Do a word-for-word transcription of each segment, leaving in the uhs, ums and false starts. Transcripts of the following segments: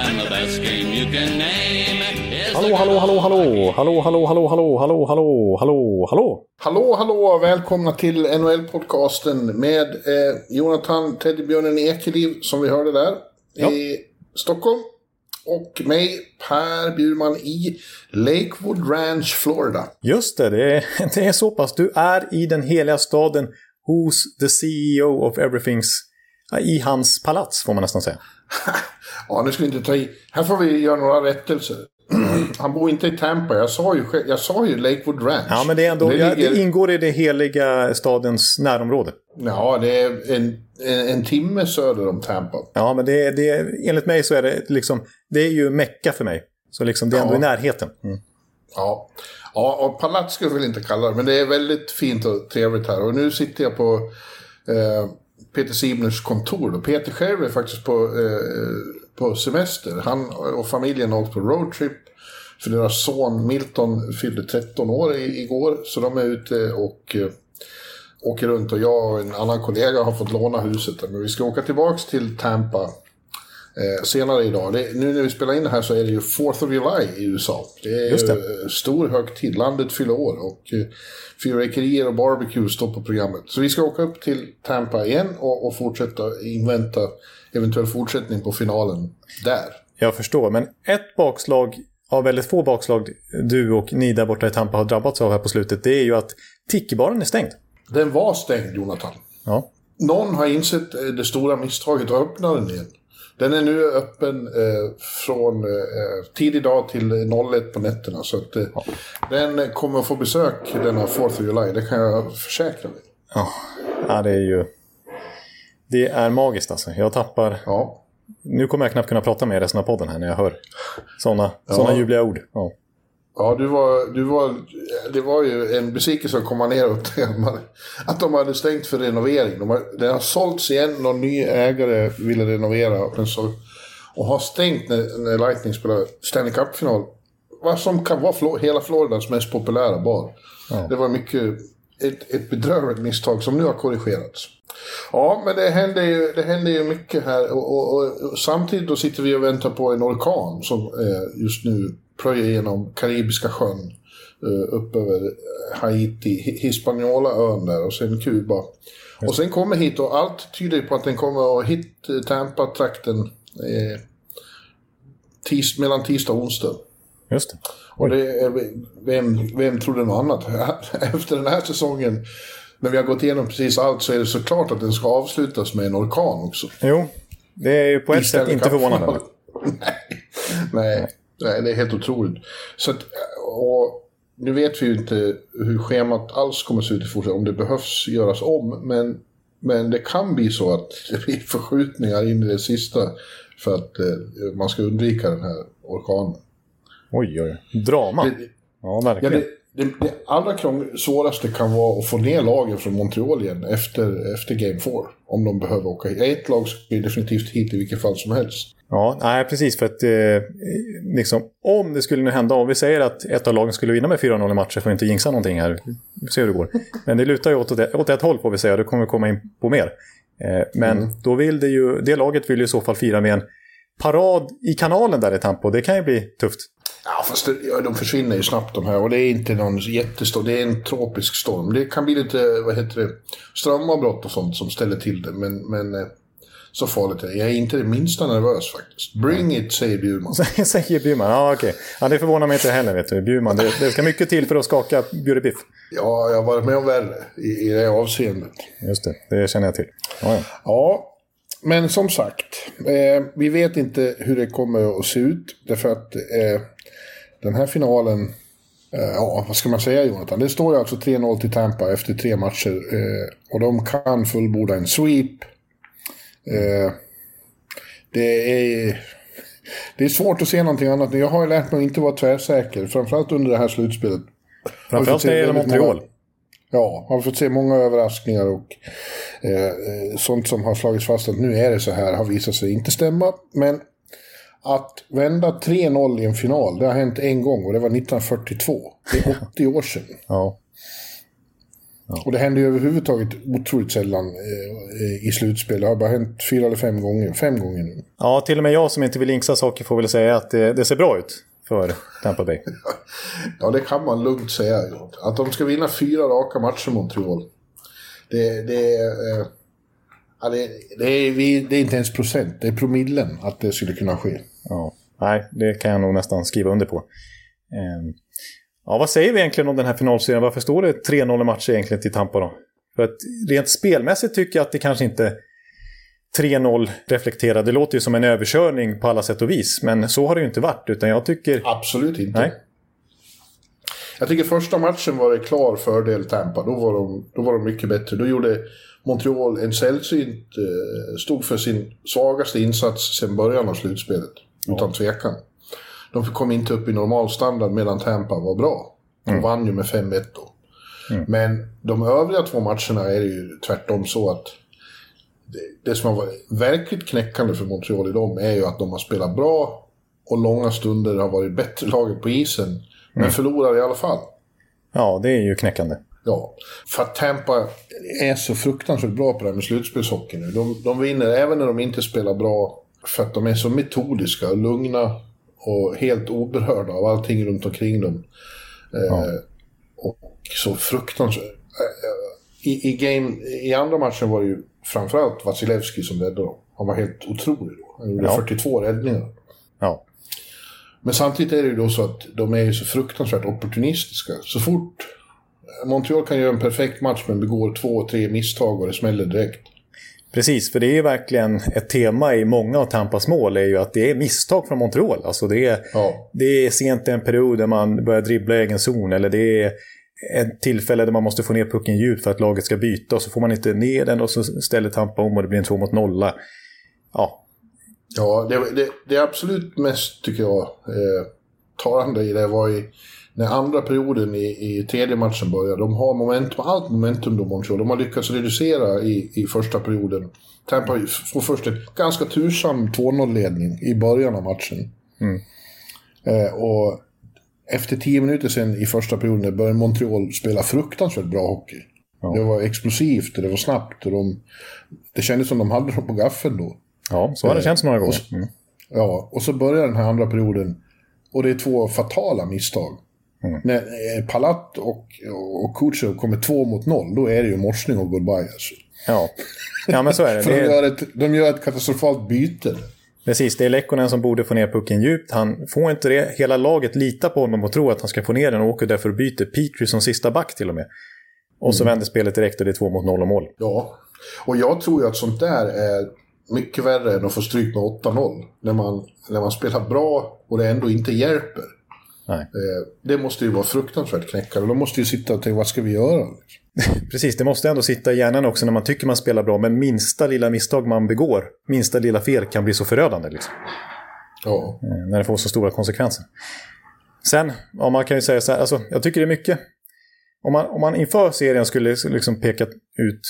And the best game you can name is the good old hockey game. Hallå, hallå, hallå, hallå, hallå, hallå, hallå, hallå, hallå. Hallå, hallå, välkomna till N H L-podcasten med eh, Jonathan Teddybjörnen Ekeliv som vi hörde där ja. i Stockholm. Och mig, Per Bjurman i Lakewood Ranch, Florida. Just det, det är, det är så pass. Du är i den heliga staden hos the C E O of Everything's, i hans palats får man nästan säga. Ja, nu ska vi inte ta i. Här får vi göra några rättelser. Han bor inte i Tampa, jag sa ju, jag sa ju Lakewood Ranch. Ja, men det, är ändå, det, ligger... ja, det ingår i det heliga stadens närområde. Ja, det är en, en, en timme söder om Tampa. Ja, men det, det, enligt mig så är det liksom, det är ju Mecka för mig. Så liksom, det är ja. ändå i närheten. Mm. Ja. Ja, och palats skulle jag väl inte kalla det, men det är väldigt fint och trevligt här. Och nu sitter jag på eh, Peter Sibners kontor. Och Peter själv är faktiskt på... Eh, på semester. Han och familjen åkte på roadtrip för deras son Milton fyllde tretton år i- igår, så de är ute och eh, åker runt, och jag och en annan kollega har fått låna huset där. Men vi ska åka tillbaks till Tampa eh, senare idag. Det, nu när vi spelar in det här så är det ju fourth of July i U S A. Det är Just det. Ju stor högtid, landet fyller år, och eh, fyrverkerier och barbecue står på programmet. Så vi ska åka upp till Tampa igen och, och fortsätta invänta eventuell fortsättning på finalen där. Jag förstår, men ett bakslag av väldigt få bakslag du och ni där borta i Tampa har drabbats av här på slutet, det är ju att tickbaren är stängd. Den var stängd, Jonathan. Ja. Någon har insett det stora misstaget och öppnar den igen. Den är nu öppen eh, från eh, tidig dag till noll ett på nätterna, så att eh, ja. den kommer få besök denna fourth of July, det kan jag försäkra dig. Ja, ja det är ju Det är magiskt alltså. Jag tappar... Ja. Nu kommer jag knappt kunna prata med resten av podden här när jag hör sådana ja. såna ljuvliga ord. Ja, ja du var, du var, det var ju en besvikelse som kom neråt. Att de hade stängt för renovering. De har, den har sålts igen. Någon ny ägare ville renovera. Och, den så, och har stängt när, när Lightning spelar Stanley Cup-final. Vad som kan vara Flor- hela Floridas mest populära bar. Ja. Det var mycket... Ett, ett bedrövligt misstag som nu har korrigerats. Ja, men det händer ju, det händer ju mycket här. Och, och, och, och samtidigt då sitter vi och väntar på en orkan som eh, just nu plöjer genom Karibiska sjön. Eh, upp över Haiti, Hispaniola-ön där och sen Kuba. Och sen kommer hit, och allt tyder på att den kommer att hit Tampa-trakten eh, tis, mellan tisdag och onsdag. Just det. Och det är, vem, vem tror det något annat? Efter den här säsongen, när vi har gått igenom precis allt, så är det såklart att den ska avslutas med en orkan också. Jo, det är ju på ett sätt inte förvånande. Nej, nej, nej, det är helt otroligt. Så att, och nu vet vi ju inte hur schemat alls kommer se ut i fortsättningen, om det behövs göras om. Men, men det kan bli så att det blir förskjutningar in i det sista för att eh, man ska undvika den här orkanen. Oj, oj. Drama. Det, ja, verkligen. Ja, det, det, det allra krång, svåraste kan vara att få ner lagen från Montreal igen efter, efter Game fyra. Om de behöver åka hit. Ett lag ska ju definitivt hit i vilket fall som helst. Ja, nej, precis. För att eh, liksom, om det skulle nu hända, om vi säger att ett av lagen skulle vinna med fyra noll i matcher, får inte jinxa någonting här. Vi ser hur det går. Men det lutar ju åt, åt, ett, åt ett håll på, vi säger. Det kommer vi komma in på mer. Eh, men mm. då vill det ju, det laget vill ju i så fall fira med en parad i kanalen där i Tampa. Det kan ju bli tufft. Ja, fast det, ja, de försvinner ju snabbt de här, och det är inte någon jättestor, det är en tropisk storm. Det kan bli lite, vad heter det, strömavbrott och sånt som ställer till det, men, men så farligt är det. Jag är inte det minsta nervös faktiskt. Bring it, säger Bjurman. Säger Bjurman, ja okej. Okay. Ja, det förvånar mig inte heller, vet du, Bjurman. Det, det ska mycket till för att skaka Bjuribiff. Ja, jag har varit med om värre i, i det avseendet. Just det, det känner jag till. Ja, ja. ja. Men som sagt, eh, vi vet inte hur det kommer att se ut, därför att eh, den här finalen, eh, ja vad ska man säga, Jonathan, det står ju alltså tre noll till Tampa efter tre matcher, eh, och de kan fullborda en sweep. Eh, det är Det är svårt att se någonting annat. Jag har ju lärt mig att inte vara tvärsäker, framförallt under det här slutspelet. Framförallt när det gäller Montreal. Många, ja, har fått se många överraskningar och eh, sånt som har slagits fast att nu är det så här har visat sig inte stämma. Men att vända tre noll i en final, det har hänt en gång och det var nitton fyrtiotvå. Det är åttio år sedan. Ja. Ja. Och det händer ju överhuvudtaget otroligt sällan eh, i slutspel. Det har bara hänt fyra eller fem gånger, fem gånger nu. Ja, till och med jag som inte vill jinxa saker får väl säga att det, det ser bra ut för Tampa Bay. Ja, det kan man lugnt säga. Att de ska vinna fyra raka matcher mot Montreal. Det, det, eh, ja, det, det, är, vi, det är inte ens procent, det är promillen att det skulle kunna ske. Ja, nej, det kan jag nog nästan skriva under på. Eh. Ja, vad säger vi egentligen om den här finalserien? Varför står det tre noll matcher egentligen till Tampa då? För att rent spelmässigt tycker jag att det kanske inte tre noll reflekterar. Det låter ju som en överkörning på alla sätt och vis. Men så har det ju inte varit, utan jag tycker... Absolut inte. Nej. Jag tycker första matchen var det klar fördel Tampa. Då var de, då var de mycket bättre. Då gjorde Montreal en sällsynt... Stod för sin svagaste insats sedan början av slutspelet. Ja. Utan tvekan. De kom inte upp i normal standard medan Tampa var bra. De mm. vann ju med fem ett då. Mm. Men de övriga två matcherna är det ju tvärtom så att det, det som har varit verkligt knäckande för Montreal i dem är ju att de har spelat bra och långa stunder har varit bättre laget på isen mm. men förlorar i alla fall. Ja, det är ju knäckande. Ja, för att Tampa är så fruktansvärt bra på det här med slutspelshockey nu. De, de vinner även när de inte spelar bra för att de är så metodiska och lugna och helt oberörda av allting runt omkring dem. Ja. Eh, och så fruktansvärt. Eh, i, i, game, I andra matchen var det ju framförallt Vasilevskiy som räddade dem. Han var helt otrolig då. Han gjorde ja. fyrtiotvå räddningar. Ja. Men samtidigt är det ju då så att de är ju så fruktansvärt opportunistiska. Så fort Montreal kan göra en perfekt match men begår två, tre misstag och det smäller direkt. Precis, för det är ju verkligen ett tema i många av Tampas mål är ju att det är misstag från Montreal. Alltså det är, ja. det är sent i en period där man börjar dribbla i egen zon eller det är ett tillfälle där man måste få ner pucken djupt för att laget ska byta och så får man inte ner den och så ställer Tampa om och det blir en två mot nolla. Ja, ja det, det, det är absolut mest tycker jag eh, talande i det var i när andra perioden i, i tredje matchen börjar. De har momentum, allt momentum då Montreal. De har lyckats reducera i, i första perioden. Tampa får först en ganska tursam två noll-ledning i början av matchen. Mm. Eh, och efter tio minuter sen i första perioden börjar Montreal spela fruktansvärt bra hockey. Ja. Det var explosivt, det var snabbt. Och de, det kändes som de hade dem på gaffen då. Ja, så har det eh, känts några gånger. Mm. Och så, ja, och så börjar den här andra perioden. Och det är två fatala misstag. Mm. När Palát och, och Kutjov kommer två mot noll, då är det ju morsning och goodbye alltså. Ja. Ja, men så är det. För de, gör ett, de gör ett katastrofalt byte. Precis, det är Lekkonen som borde få ner pucken djupt. Han får inte det. Hela laget litar på honom och tror att han ska få ner den och åker därför och byter Petry som sista back till och med. Och så mm. vänder spelet direkt och det är två mot noll och mål. Ja, och jag tror ju att sånt där är mycket värre än att få stryk med åtta noll. När man, när man spelar bra och det ändå inte hjälper. Nej. Det måste ju vara fruktansvärt knäckande. De måste ju sitta och tänka, vad ska vi göra? Precis, det måste ändå sitta i hjärnan också när man tycker man spelar bra, men minsta lilla misstag man begår, minsta lilla fel kan bli så förödande liksom. Ja. När det får så stora konsekvenser. Sen, ja, man kan ju säga så här, alltså, jag tycker det är mycket. Om man, om man inför serien skulle liksom peka ut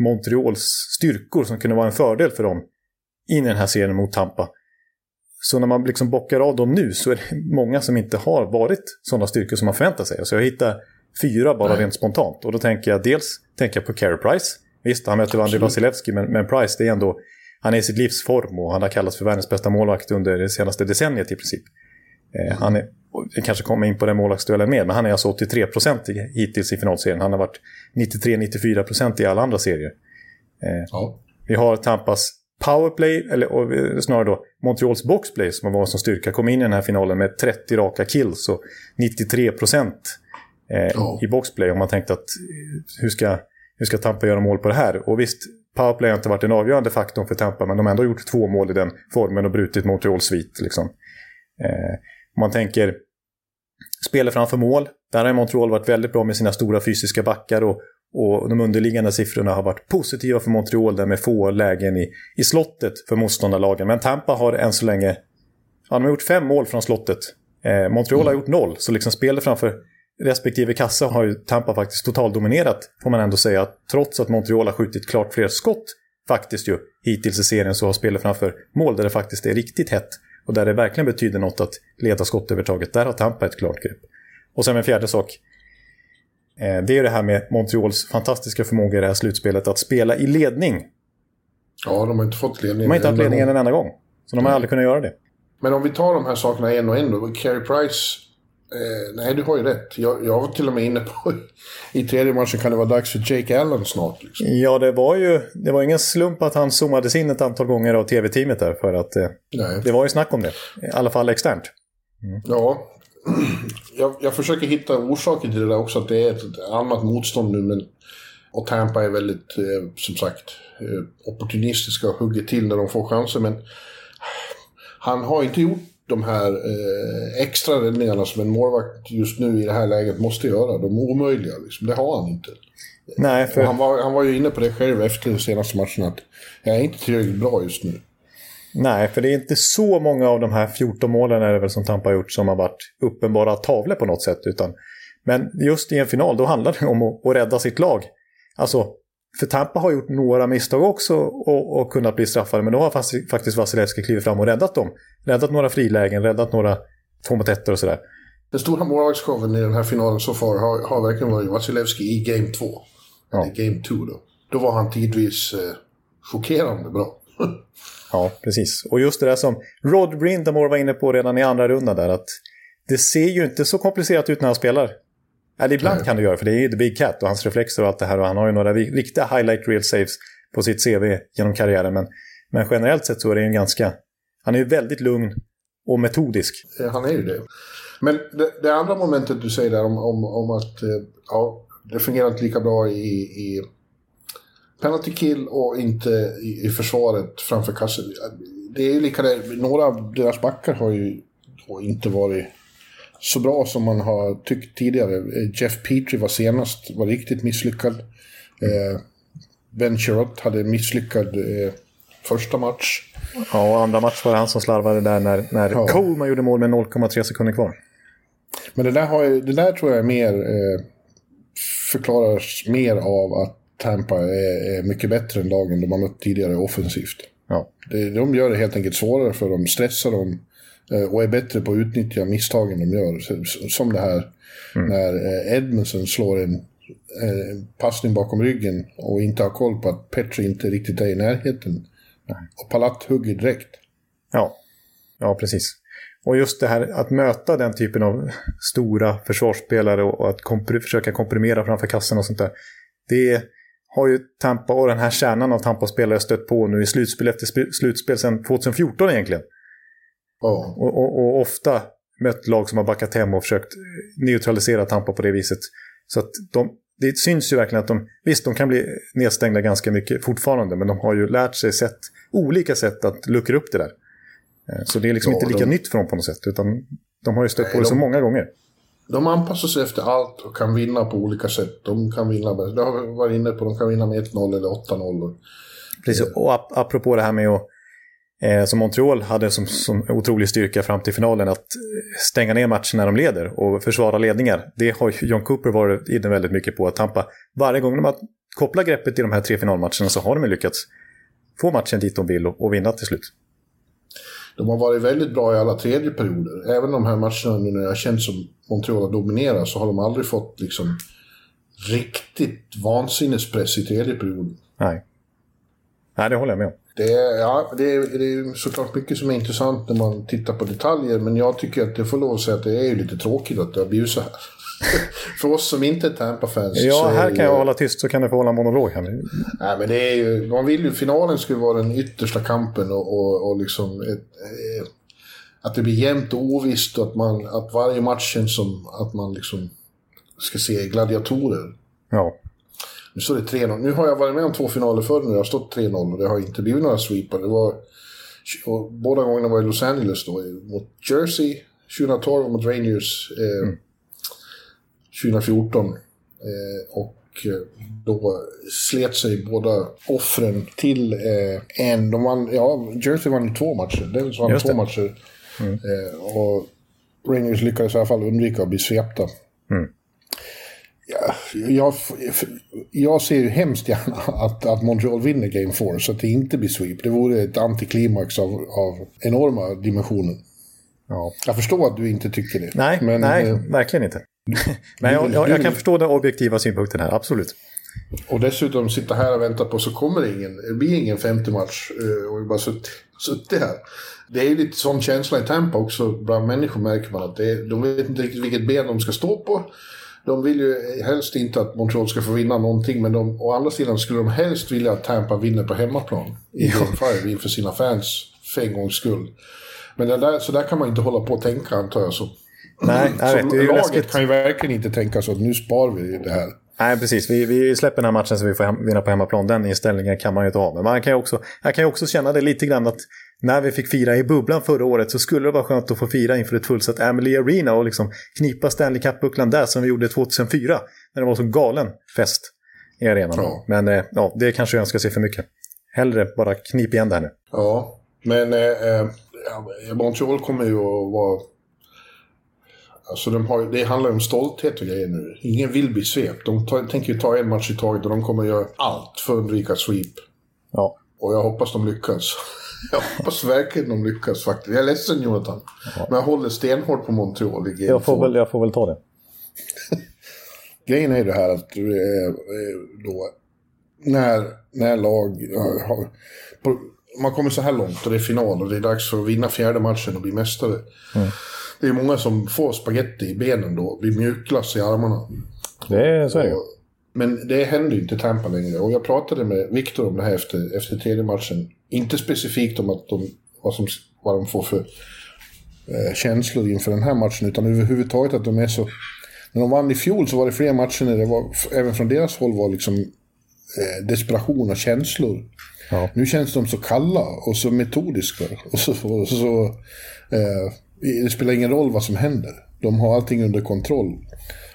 Montreals styrkor som kunde vara en fördel för dem in i den här serien mot Tampa. Så när man liksom bockar av dem nu så är det många som inte har varit sådana styrkor som man förväntar sig. Så jag hittar fyra bara Nej. rent spontant. Och då tänker jag dels tänker jag på Carey Price. Visst, han möter Andrei Vasilevskiy, men, men Price det är ändå, han är i sitt livsform och han har kallats för världens bästa målvakt under det senaste decenniet i princip. Eh, han är, jag kanske kommer in på den målvaktsduellen med, men han är alltså åttiotre procent hittills i finalserien. Han har varit nittiotre till nittiofyra procent i alla andra serier. Eh, ja. Vi har Tampas powerplay, eller snarare då Montreals boxplay som var som styrka kom in i den här finalen med trettio raka kills och nittiotre procent eh, oh. i boxplay om man tänkte att hur ska, hur ska Tampa göra mål på det här? Och visst, powerplay har inte varit en avgörande faktor för Tampa, men de har ändå gjort två mål i den formen och brutit Montreals svit liksom. Eh, om man tänker spelar framför mål, där har Montreal varit väldigt bra med sina stora fysiska backar och Och de underliggande siffrorna har varit positiva för Montreal där med få lägen i, i slottet för motståndarlagen. Men Tampa har än så länge Han har gjort fem mål från slottet. Eh, Montreal mm. har gjort noll. Så liksom spelet framför respektive kassa har ju Tampa faktiskt totaldominerat, får man ändå säga. Trots att Montreal har skjutit klart fler skott faktiskt ju hittills i serien, så har spelet framför mål där det faktiskt är riktigt hett. Och där det verkligen betyder något att leda skottövertaget. Där har Tampa ett klart grepp. Och sen en fjärde sak. Eh, det är det här med Montreals fantastiska förmåga i det här slutspelet att spela i ledning. Ja, de har inte fått ledning. De har inte haft ledningen en enda gång. Så de har mm. aldrig kunnat göra det. Men om vi tar de här sakerna en och en då. Carey Price, eh, nej du har ju rätt. Jag, jag var till och med inne på i tredje matchen kan det vara dags för Jake Allen snart. Liksom. Ja, det var ju det var ingen slump att han zoomades in ett antal gånger av tv-teamet där. För att eh, det var ju snack om det. I alla fall externt. Mm. Ja, jag, jag försöker hitta orsaker till det där också. Att det är ett annat motstånd nu. Men, och Tampa är väldigt, eh, som sagt, eh, opportunistiska och hugger till när de får chanser. Men han har inte gjort de här eh, extra räddningarna som en målvakt just nu i det här läget måste göra. De är omöjliga. Liksom. Det har han inte. Nej, för... han, var, han var ju inne på det själv efter den senaste matchen att jag är inte tillräckligt bra just nu. Nej, för det är inte så många av de här fjorton målen är det väl som Tampa har gjort som har varit uppenbara tavlor på något sätt. Utan... Men just i en final, då handlar det om att, att rädda sitt lag. Alltså... För Tampa har gjort några misstag också och, och kunnat bli straffade. Men då har fast, faktiskt Vasilevskiy klivit fram och räddat dem. Räddat några frilägen, räddat några två mot ett och sådär. Den stora målvaktsshowen i den här finalen så far har, har verkligen varit Vasilevskiy i game två. Ja. I game två då. Då var han tidvis eh, chockerande bra. Ja, precis. Och just det där som Rod Brindamore var inne på redan i andra rundan där. Att det ser ju inte så komplicerat ut när han spelar. Eller ibland Nej. Kan du göra, för det är ju The Big Cat och hans reflexer och allt det här. Och han har ju några riktiga highlight reel saves på sitt C V genom karriären. Men, men generellt sett så är det ju ganska... Han är ju väldigt lugn och metodisk. Han är ju det. Men det, det andra momentet du säger där om, om, om att ja, det fungerar inte lika bra i, i penalty kill och inte i, i försvaret framför kassen. Det är ju lika där. Några av deras backar har ju inte varit... så bra som man har tyckt tidigare. Jeff Petry var senast, var riktigt misslyckad. Eh, Ben Chirot hade en misslyckad eh, första match. Ja, och andra match var han som slarvade där när, när ja. Coleman gjorde mål med noll komma tre sekunder kvar. Men det där, har, det där tror jag är mer eh, förklaras mer av att Tampa är, är mycket bättre än lagen de har mött tidigare offensivt. Ja. De, de gör det helt enkelt svårare för de stressar dem och är bättre på att utnyttja misstagen de gör. Som det här mm. när Edmondson slår en passning bakom ryggen och inte har koll på att Petry inte riktigt är i närheten. Nej. Och Palát hugger direkt. Ja. ja, precis. Och just det här att möta den typen av stora försvarsspelare och att kompr- försöka komprimera framför kassen och sånt där. Det har ju Tampa och den här kärnan av Tampa-spelare stött på nu i slutspel efter sp- slutspel sedan tjugo fjorton egentligen. Oh. Och, och, och ofta mött lag som har backat hem och försökt neutralisera Tampa på det viset. Så att de, det syns ju verkligen att de, visst de kan bli nedstängda ganska mycket fortfarande, men de har ju lärt sig sätt, olika sätt att luckra upp det där. Så det är liksom ja, inte lika de, nytt för dem på något sätt, utan de har ju stött nej, på det de, så många gånger. De anpassar sig efter allt och kan vinna på olika sätt. De kan vinna, det har vi varit inne på, de kan vinna med ett noll eller åtta noll. Precis, och ap- apropå det här med att Eh, som Montreal hade som, som otrolig styrka fram till finalen att stänga ner matchen när de leder och försvara ledningar. Det har John Cooper varit inne väldigt mycket på att Tampa. Varje gång de har kopplat greppet i de här tre finalmatcherna så har de lyckats få matchen dit de vill och, och vinna till slut. De har varit väldigt bra i alla tredje perioder. Även de här matcherna nu när jag känner som Montreal har dominerat så har de aldrig fått liksom riktigt vansinnespress i tredje perioden. Nej. Nej, det håller jag med om. Det är, ja, det, är, det är såklart mycket som är intressant när man tittar på detaljer, men jag tycker att det får lov att säga att det är ju lite tråkigt att det har blivit så här. För oss som inte är Tampa-fans. Ja, här kan jag hålla tyst så kan du få hålla monolog här. Nej, men det är ju, man vill ju, finalen skulle vara den yttersta kampen och, och, och liksom ett, ett, att det blir jämnt och ovisst och att, man, att varje match känns som att man liksom ska se gladiatorer. Ja. Nu står det tre noll. Nu har jag varit med om två finaler förr nu. Jag har stått tre noll och det har inte blivit några sweepar. Det var, och båda gångerna var i Los Angeles då. Mot Jersey tjugohundratolv och mot Rangers eh, mm. tjugohundrafjorton. Eh, och då slet sig båda offren till eh, en. De vann, ja, Jersey vann två matcher. Det var två matcher. Mm. Eh, och Rangers lyckades i alla fall undvika att bli svepta. Mm. Ja, jag, jag ser ju hemskt gärna att, att Montreal vinner Game fyra så att det inte blir sweep. Det vore ett antiklimax av, av enorma dimensioner. Ja. Jag förstår att du inte tycker det. Nej, men, nej eh, verkligen inte. Men jag, jag, jag kan förstå den objektiva synpunkten här, absolut. Och dessutom sitta här och vänta på så kommer det ingen, det blir ingen femte match och vi bara suttit, suttit här. Det är ju lite sån känsla i Tampa också, bland människor märker man att det, de vet inte riktigt vilket ben de ska stå på. De vill ju helst inte att Montreal ska få vinna någonting, men de, å andra sidan skulle de helst vilja att Tampa vinner på hemmaplan i Game inför sina fans för en gångs skull. Men det där, så där kan man inte hålla på och tänka, antar jag så. Nej, jag vet, det är ju laget läskigt. Kan ju verkligen inte tänka så att nu spar vi det här. Nej, precis. Vi, vi släpper den här matchen så vi får hem, vinna på hemmaplan. Den inställningen kan man ju inte ha. Men man kan ju också, jag kan ju också känna det lite grann att när vi fick fira i bubblan förra året så skulle det vara skönt att få fira inför ett fullsatt Amalie Arena och liksom knipa Stanley Cup-bucklan där som vi gjorde tjugohundrafyra när det var så galen fest i arenan. Ja. Men ja, det kanske jag önskar sig för mycket. Hellre bara knip igen där nu. Ja, men eh, Montreal kommer ju att vara... Alltså de har, det handlar om stolthet och grejer nu. Ingen vill bli svept. De tar, tänker ju ta en match i taget och de kommer göra allt för att undvika sweep. Ja. Och jag hoppas de lyckas. Jag hoppas verkligen de lyckas faktiskt. Jag är ledsen, Jonathan. Ja. Men jag håller stenhård på Montreal. I jag, får väl, jag får väl ta det. Grejen är det här att då, när, när lag... Har, på, man kommer så här långt och det är final och det är dags för att vinna fjärde matchen och bli mästare. Mm. Det är många som får spaghetti i benen då. Blir mjukglass i armarna. Det är så. Och, men det händer ju inte Tampa längre. Och jag pratade med Viktor om det här efter, efter tredje matchen. Inte specifikt om att de, vad, som, vad de får för eh, känslor inför den här matchen. Utan överhuvudtaget att de är så... När de vann i fjol så var det fler matcher när det var... Även från deras håll var liksom eh, desperation och känslor. Ja. Nu känns de så kalla och så metodiska. Och så... Och så eh, det spelar ingen roll vad som händer. De har allting under kontroll.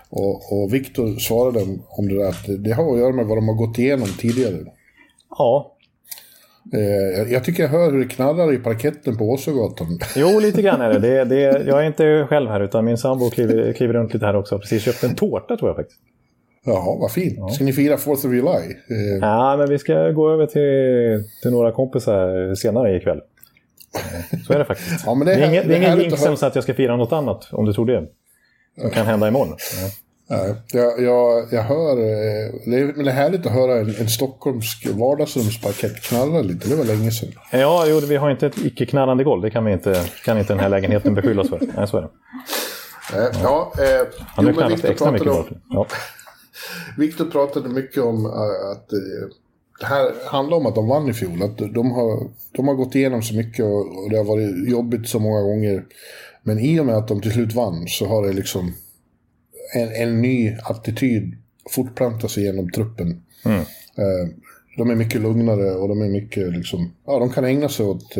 Och, och Viktor svarade om det där att det har att göra med vad de har gått igenom tidigare. Ja. Eh, jag tycker jag hör hur det knallar i parketten på Åsögatan. Jo, lite grann är det. det, det jag är inte själv här utan min sambo kliver, kliver runt lite här också. Precis köpt en tårta tror jag faktiskt. Ja, vad fint. Ja. Ska ni fira Fourth of July? Eh. Ja, men vi ska gå över till, till några kompisar senare ikväll. Så är det faktiskt. Ja, men det, är, det är ingen, det är ingen jinx som så att jag ska fira något annat, om du tror det. Som kan hända imorgon. Ja. Ja, jag, jag, jag hör... Det är, men det är härligt att höra en, en stockholmsk vardagsrumsparkett knalla lite. Det var länge sedan. Ja, jo, vi har inte ett icke-knallande golv. Det kan, vi inte, kan inte den här lägenheten beskylla oss för. Nej, så är det. Ja, ja. ja eh, Han har knallat extra mycket golv. Ja. Viktor pratade mycket om att... Det här handlar om att de vann i fjol. Att de har, de har gått igenom så mycket och det har varit jobbigt så många gånger. Men i och med att de till slut vann så har det liksom en, en ny attityd fortplantat sig genom truppen. Mm. De är mycket lugnare och de är mycket liksom, ja, de kan ägna sig åt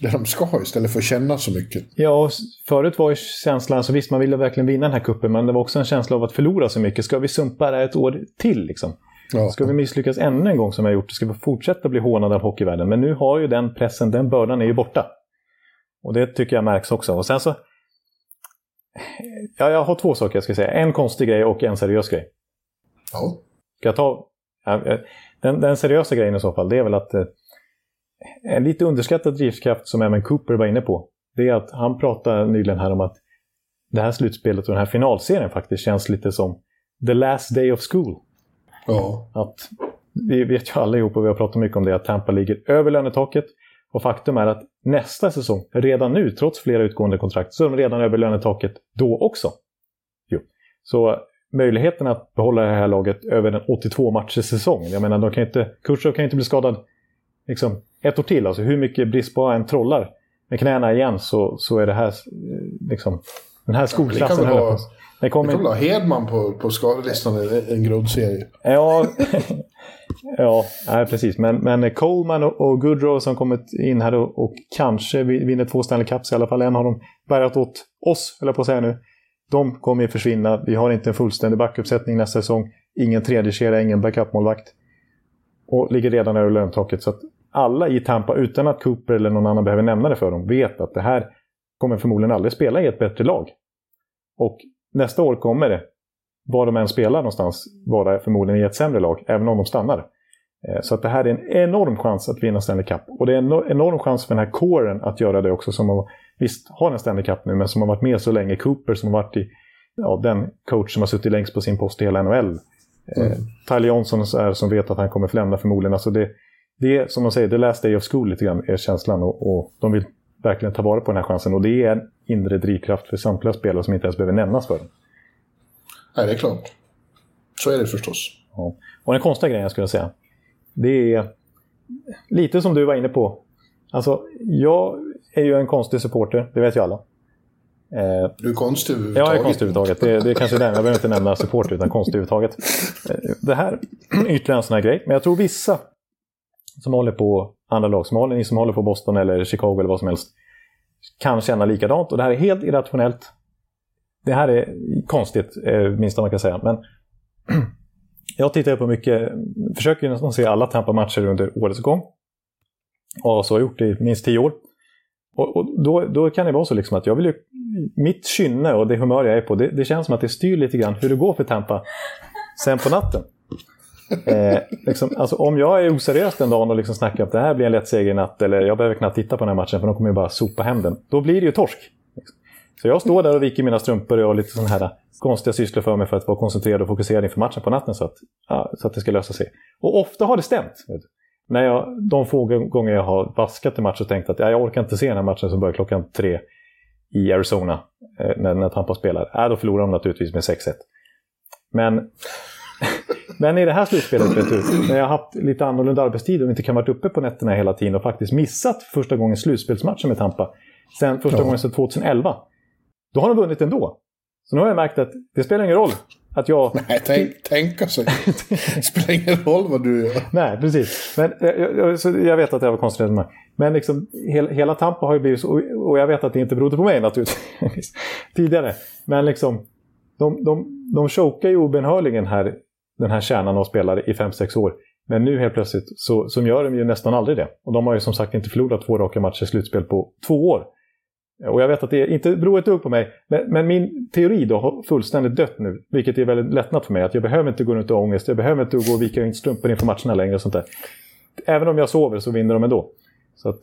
det de ska istället för att känna så mycket. Ja, förut var ju känslan, så visst man ville verkligen vinna den här kuppen, men det var också en känsla av att förlora så mycket. Ska vi sumpa det ett år till liksom? Ja. Ska vi misslyckas ännu en gång som jag har gjort, ska vi fortsätta bli hånade av hockeyvärlden. Men nu har ju den pressen, den bördan är ju borta. Och det tycker jag märks också. Och sen så, ja, jag har två saker jag ska säga. En konstig grej och en seriös grej. Ja. Ska jag ta... Den, den seriösa grejen i så fall, det är väl att en lite underskattad drivkraft som även Cooper var inne på, det är att han pratade nyligen här om att det här slutspelet och den här finalserien faktiskt känns lite som the last day of school. Ja. Att, vi vet ju allihop och vi har pratat mycket om det, att Tampa ligger över lönetaket och faktum är att nästa säsong, redan nu trots flera utgående kontrakt, så är de redan över lönetaket då också. Jo. Så möjligheten att behålla det här laget över en åttiotvå matchers säsong, jag menar de kan inte, Kursov kan ju inte bli skadad liksom ett år till, alltså hur mycket Brisbane än trollar med knäna igen så, så är det här liksom den här skolklassen ja, här. Det kommer inte... Hedman på, på skadelistan är en grundserie. Ja, ja nej, precis. Men, men Coleman och, och Goodrow som kommit in här och, och kanske vinner två Stanley Cups, i alla fall en har de bärat åt oss, eller på att säga nu. De kommer ju försvinna. Vi har inte en fullständig backuppsättning nästa säsong. Ingen tredje kedja, ingen backupmålvakt. Och ligger redan över löntaket. Så att alla i Tampa, utan att Cooper eller någon annan behöver nämna det för dem, vet att det här kommer förmodligen aldrig spela i ett bättre lag. Och nästa år kommer det, var de än spelar någonstans, vara förmodligen i ett sämre lag, även om de stannar. Så att det här är en enorm chans att vinna Stanley Cup. Och det är en enorm chans för den här kåren att göra det också, som har, visst har en Stanley Cup nu, men som har varit med så länge. Cooper som har varit i, ja, den coach som har suttit längst på sin post i hela N H L. Mm. Eh, Tyler Johnson är, som vet att han kommer förlämna förmodligen. Alltså det, det är, som de säger, the last day of school lite grann är känslan. Och, och de vill verkligen ta vara på den här chansen. Och det är en inre drivkraft för samtliga spelare som inte ens behöver nämnas för den. Nej, det är klart. Så är det förstås. Ja. Och den konstiga grejen skulle jag säga, det är lite som du var inne på. Alltså, jag är ju en konstig supporter, det vet ju alla. Eh, du är konstig överhuvudtaget. Ja, jag är konstig överhuvudtaget. Det, det är kanske den, jag behöver inte nämna supporter utan konstig överhuvudtaget. Eh, det här är ytterligare en sån här grej. Men jag tror vissa som håller på andra lag, som håller, ni som håller på Boston eller Chicago eller vad som helst, kan känna likadant. Och det här är helt irrationellt. Det här är konstigt, eh, minst man kan säga. Men jag tittar på mycket, försöker ju nästan se alla Tampa-matcher under årets gång. Och så har jag gjort det i minst tio år. Och, och då, då kan det vara så liksom att jag vill ju, mitt kynne och det humör jag är på, det, det känns som att det styr lite grann hur det går för Tampa sen på natten. Eh, liksom, alltså, om jag är oseriös den dagen och liksom snackar att det här blir en lätt seger i natt, eller jag behöver knappt titta på den här matchen för de kommer ju bara sopa hem den, då blir det ju torsk. Så jag står där och viker mina strumpor och har lite sådana här konstiga sysslor för mig för att vara koncentrerad och fokuserad inför matchen på natten så att, ja, så att det ska lösa sig. Och ofta har det stämt. När jag, de få gånger jag har vaskat i matchen och tänkt att ja, jag orkar inte se den här matchen som börjar klockan tre i Arizona eh, när, när Tampa spelar. Ja, då förlorar de naturligtvis med sex ett. Men, men i det här slutspelet, vet du, när jag har haft lite annorlunda arbetstid och inte kan vara uppe på nätterna hela tiden och faktiskt missat första gången slutspelsmatchen med Tampa sen första ja. gången sedan tjugohundraelva. Då har de vunnit ändå. Så nu har jag märkt att det spelar ingen roll att jag... Nej, tänk, tänk alltså. Det spelar ingen roll vad du gör. Nej, precis. Men jag, jag, så jag vet att jag var konstig. Men liksom, hel, hela Tampa har ju blivit... Och, och jag vet att det inte berodde på mig naturligtvis tidigare. Men liksom, de, de, de chokar ju obenhörligen här, den här kärnan av spelare i fem sex år. Men nu helt plötsligt så, så gör de ju nästan aldrig det. Och de har ju som sagt inte förlorat två raka matcher i slutspel på två år. Och jag vet att det inte beror ett dugg på mig, men, men min teori då har fullständigt dött nu, vilket är väldigt lättnat för mig, att jag behöver inte gå runt och ångest, jag behöver inte gå och vika in strumpor inför matcherna längre och sånt där. Även om jag sover så vinner de ändå. Så att,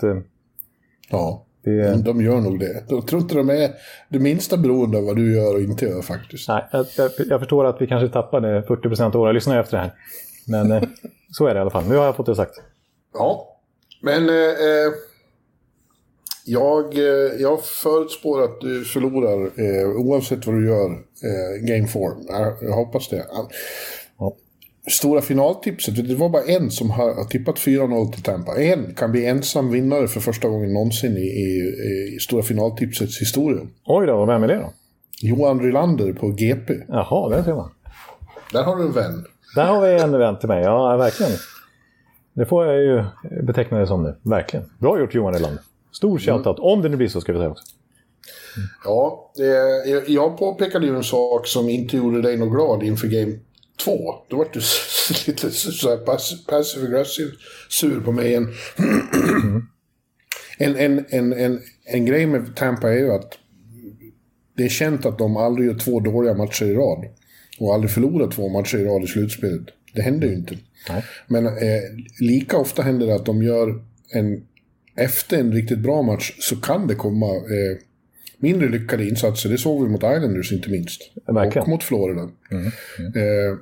ja, det... de gör nog det. De tror inte de är det minsta beroende av vad du gör och inte gör faktiskt. Nej, jag, jag, jag förstår att vi kanske tappade fyrtio procent av våra lyssnare efter det här, men så är det i alla fall. Nu har jag fått det sagt. Ja, men... Eh... Jag, jag förutspår att du förlorar eh, oavsett vad du gör eh, game form. Jag, jag hoppas det. Ja. Stora finaltipset, det var bara en som har, har tippat fyra noll till Tampa. En kan bli ensam vinnare för första gången någonsin i, i, i stora finaltipsets historia. Oj då, vem är det då? Johan Rylander på G P. Jaha, det ser man. Där har du en vän. Där har vi en vän till mig, ja verkligen. Det får jag ju beteckna det som nu, verkligen. Bra gjort Johan Rylander. Stor shoutout, mm. om det nu blir så ska vi säga också. Mm. Ja, det, jag påpekade ju en sak som inte gjorde dig något glad inför game två. Då var du lite så här pass, passive-aggressiv sur på mig. En, mm. en, en, en, en, en grej med Tampa är ju att det är känt att de aldrig gör två dåliga matcher i rad. Och aldrig förlorar två matcher i rad i slutspelet. Det händer ju inte. Nej. Men eh, lika ofta händer det att de gör en... Efter en riktigt bra match så kan det komma eh, mindre lyckade insatser. Det såg vi mot Islanders inte minst. Verkligen. Och mot Florida. Mm, mm. Eh,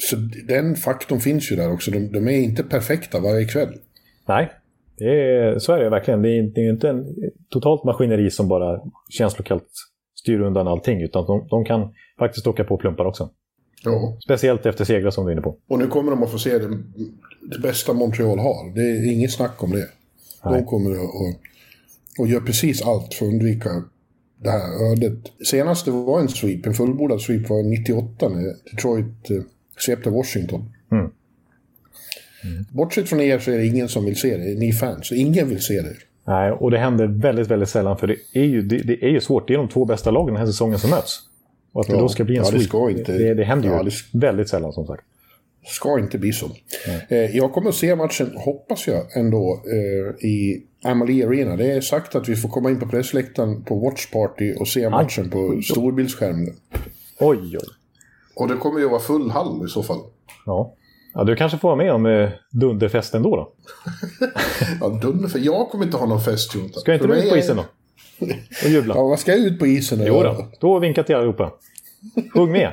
så den faktorn finns ju där också. De, de är inte perfekta varje kväll. Nej, det är, så är det verkligen. Det är, det är inte en totalt maskineri som bara känslokalt styr undan allting. Utan de, de kan faktiskt åka på plumpar också. Ja. Speciellt efter segrar som du är inne på. Och nu kommer de att få se det, det bästa Montreal har. Det är inget snack om det. De kommer och, och gör precis allt för att undvika det här ödet. Senaste var en sweep, en fullbordad sweep var nittioåtta när Detroit eh, svepte Washington. Mm. Mm. Bortsett från er så är det ingen som vill se det, ni fans, så ingen vill se det. Nej, och det händer väldigt, väldigt sällan för det är ju, det, det är ju svårt, det är de två bästa lagen den här säsongen som möts. Och att det ja, då ska bli en ja, sweep, det, ska inte, det, det händer ja, ju det, väldigt sällan som sagt. ska inte bli så. Mm. Jag kommer att se matchen, hoppas jag ändå, i Amalie Arena. Det är sagt att vi får komma in på pressläktaren på watchparty och se matchen Aj. på storbildsskärmen. Oj, oj. Och det kommer ju vara full hall i så fall. Ja. Ja, du kanske får vara med om eh, dunderfest ändå då. Ja, dunderfest. Jag kommer inte ha någon fest. Jonta. Ska inte du ut på isen då? Och jubla. Ja, vad ska jag ut på isen? Jo då, då vinkar till allihopa. Hugg med.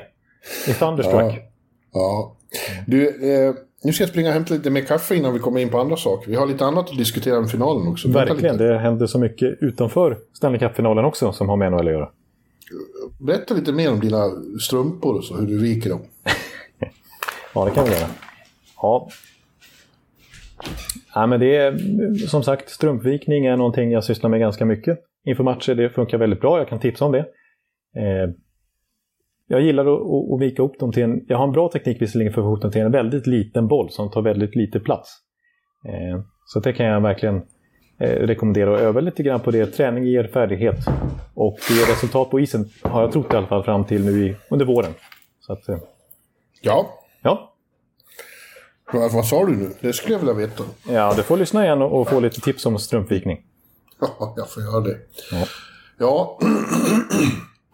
I Thunderstruck. Ja. Ja. Du, eh, nu ska jag springa och hämta lite mer kaffe innan vi kommer in på andra saker. Vi har lite annat att diskutera om finalen också. Verkligen, det händer så mycket utanför Stanley Cup-finalen också som har med N H L att göra. Berätta lite mer om dina strumpor och så, hur du viker dem. Ja, det kan vi göra. Ja. Ja, men det är, som sagt, strumpvikning är någonting jag sysslar med ganska mycket. Inför matcher, det funkar väldigt bra. Jag kan tipsa om det. Eh, jag gillar att, att, att vika upp dem till en... Jag har en bra teknik visserligen för att hota till en väldigt liten boll som tar väldigt lite plats. Eh, så det kan jag verkligen eh, rekommendera att öva lite grann på det. Träning ger färdighet. Och det ger resultat på isen, har jag trott i alla fall, fram till nu i, under våren. Så att, eh. Ja. Ja. Vad sa du nu? Det skulle jag vilja veta. Ja, du får lyssna igen och få lite tips om strumpvikning. Ja, jag får göra det. Ja, ja.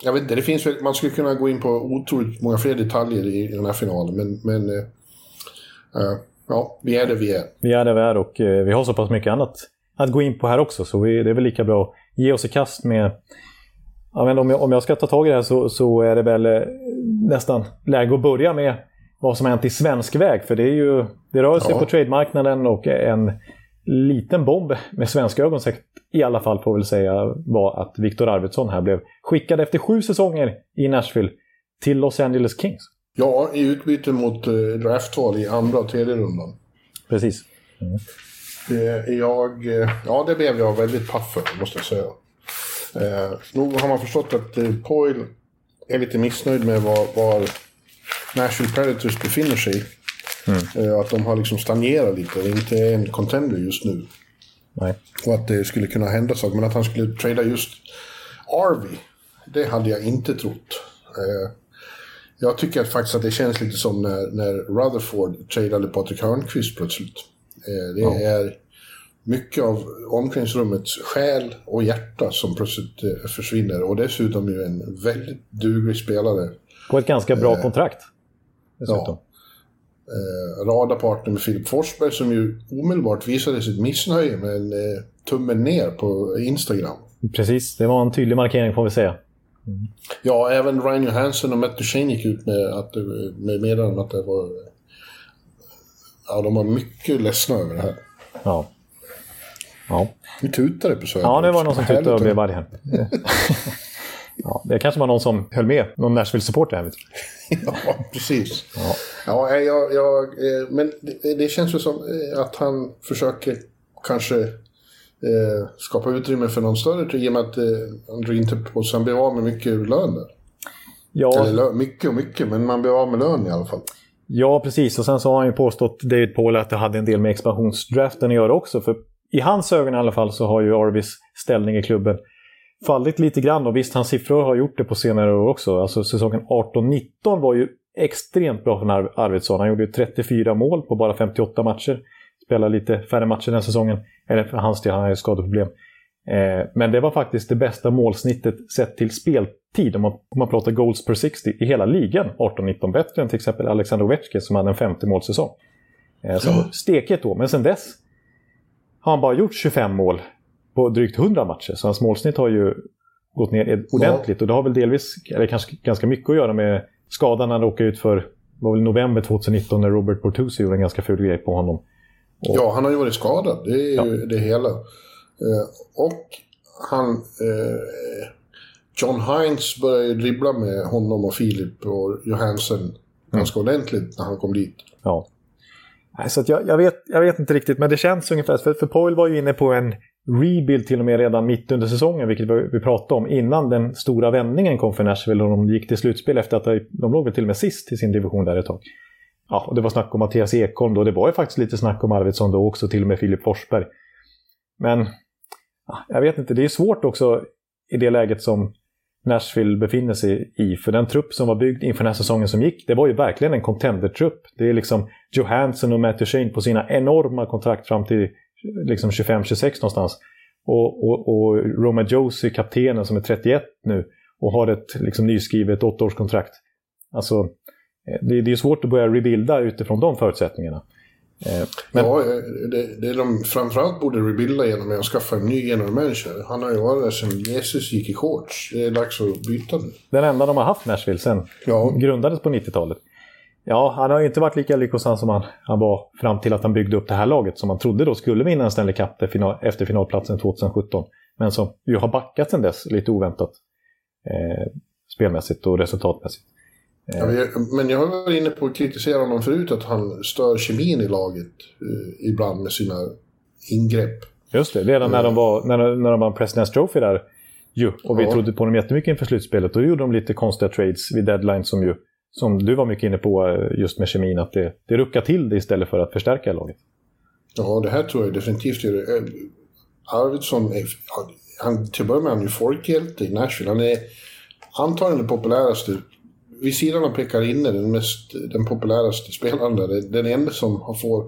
Jag vet inte, det finns, man skulle kunna gå in på otroligt många fler detaljer i den här finalen. Men, men äh, ja, vi är det vi är. Vi är det vi är och eh, vi har så pass mycket annat att gå in på här också. Så vi, det är väl lika bra att ge oss i kast med... Ja, men om, jag, om jag ska ta tag i det här så, så är det väl eh, nästan läge att börja med... vad som hänt i svensk väg, för det är ju det rör sig ja. på trademarknaden, och en liten bomb med svenska ögon sett i alla fall får väl säga var att Viktor Arvidsson här blev skickad efter sju säsonger i Nashville till Los Angeles Kings. Ja, i utbyte mot eh, draftval i andra och tredje rundan. Precis. Mm. Eh, jag, eh, ja, det blev jag väldigt paff för, måste jag säga. Eh, nog har man förstått att eh, Poile är lite missnöjd med var, var Nashville Predators befinner sig. Mm. Att de har liksom stagnerat lite. Det inte är en contender just nu. Nej. Och att det skulle kunna hända saker. Men att han skulle trada just Arvy, det hade jag inte trott. Jag tycker faktiskt att det känns lite som när, när Rutherford tradade Patrik Hörnqvist plötsligt. Det ja. är mycket av omklädningsrummets själ och hjärta som plötsligt försvinner. Och dessutom är ju en väldigt duglig spelare på ett ganska bra eh, kontrakt. Dessutom. Ja. Eh, radarpartner med Filip Forsberg, som ju omedelbart visade sitt missnöje med en eh, tummen ner på Instagram. Precis, det var en tydlig markering får vi säga. Mm. Ja, även Ryan Johansson och Matt Duchene gick ut med att med meddelande att det var, ja, de var mycket ledsna över det här. Ja. Ja. Vi tutade på så här. Ja, det var någon som tutade och blev varje här. Ja, det kanske var någon som höll med, någon Nashville-supporter här. Ja, precis. Ja. Ja, jag, jag, men det, det känns ju som att han försöker kanske eh, skapa utrymme för någon större, i och med att eh, han drar inte på sig, han blir av med mycket lön där. Ja. Eller lö, mycket och mycket, men man blir av med lön i alla fall. Ja, precis. Och sen så har han ju påstått, David Poile, att det hade en del med expansionsdraften att göra också. För i hans ögon i alla fall så har ju Arvis ställning i klubben fallit lite grann, och visst, hans siffror har gjort det på senare år också. Alltså säsongen arton nitton var ju extremt bra för Arv- Arvidsson. Han gjorde ju trettiofyra mål på bara femtioåtta matcher. Spelade lite färre matcher den säsongen. Eller för hans del, han har ju skadeproblem. Eh, men det var faktiskt det bästa målsnittet sett till speltid. Om man, om man pratar goals per sextio i hela ligan arton nitton, bättre än till exempel Alexander Ovechkin som hade en femtio-målssäsong. Eh, så steket då, men sen dess har han bara gjort tjugofem mål på drygt hundra matcher, så hans målsnitt har ju gått ner ordentligt. Ja. Och det har väl delvis, eller kanske ganska mycket att göra med skadan han råkade ut för, var väl november tjugonitton när Robert Bortuzzi gjorde en ganska ful grej på honom. Och... ja, han har ju varit skadad, det är ja. ju det hela. Eh, och han eh, John Hines började ju dribbla med honom och Filip och Johansson ganska mm. ordentligt när han kom dit. Ja. Så att jag, jag, vet, jag vet inte riktigt, men det känns ungefär, för, för Poile var ju inne på en rebuild till och med redan mitt under säsongen, vilket vi pratade om innan den stora vändningen kom för Nashville och de gick till slutspel efter att de låg till och med sist i sin division där ett tag. Ja, och det var snack om Mattias Ekholm då, det var ju faktiskt lite snack om Arvidsson då också, till och med Filip Forsberg. Men jag vet inte, det är svårt också i det läget som Nashville befinner sig i. För den trupp som var byggd inför den här säsongen som gick, det var ju verkligen en contender-trupp. Det är liksom Johansson och Matthew Shane på sina enorma kontrakt fram till liksom tjugofem tjugosex någonstans. Och, och, och Roman Josi, kaptenen som är trettioett nu och har ett liksom nyskrivet åttaårskontrakt. Alltså, det, det är svårt att börja rebuilda utifrån de förutsättningarna. Men... Ja, det, det de framförallt borde rebuilda genom att skaffa en ny general manager. Han har ju varit där sedan Jesus gick i shorts. Det är dags att byta nu. Den enda de har haft Nashville sen ja. grundades på nittiotalet. Ja, han har ju inte varit lika lyckosam som han, han var fram till att han byggde upp det här laget som man trodde då skulle vinna en Stanley Cup efter finalplatsen tjugosjutton. Men som ju har backat sedan dess lite oväntat eh, spelmässigt och resultatmässigt. Ja, men jag var inne på att kritisera honom förut att han stör kemin i laget eh, ibland med sina ingrepp. Just det, redan när de var när de, när de var President's Trophy där ju, och vi ja. trodde på dem jättemycket inför slutspelet. Då gjorde de lite konstiga trades vid deadline som ju som du var mycket inne på just med kemin, att det, det ruckar till det istället för att förstärka laget. Ja, det här tror jag definitivt är det. Arvidsson är, han, till början med han är ju folkhjälte i Nashville. Han är antagligen den populäraste. Vid sidan av Pekkarinne, den, mest, den populäraste spelaren där. Den enda som får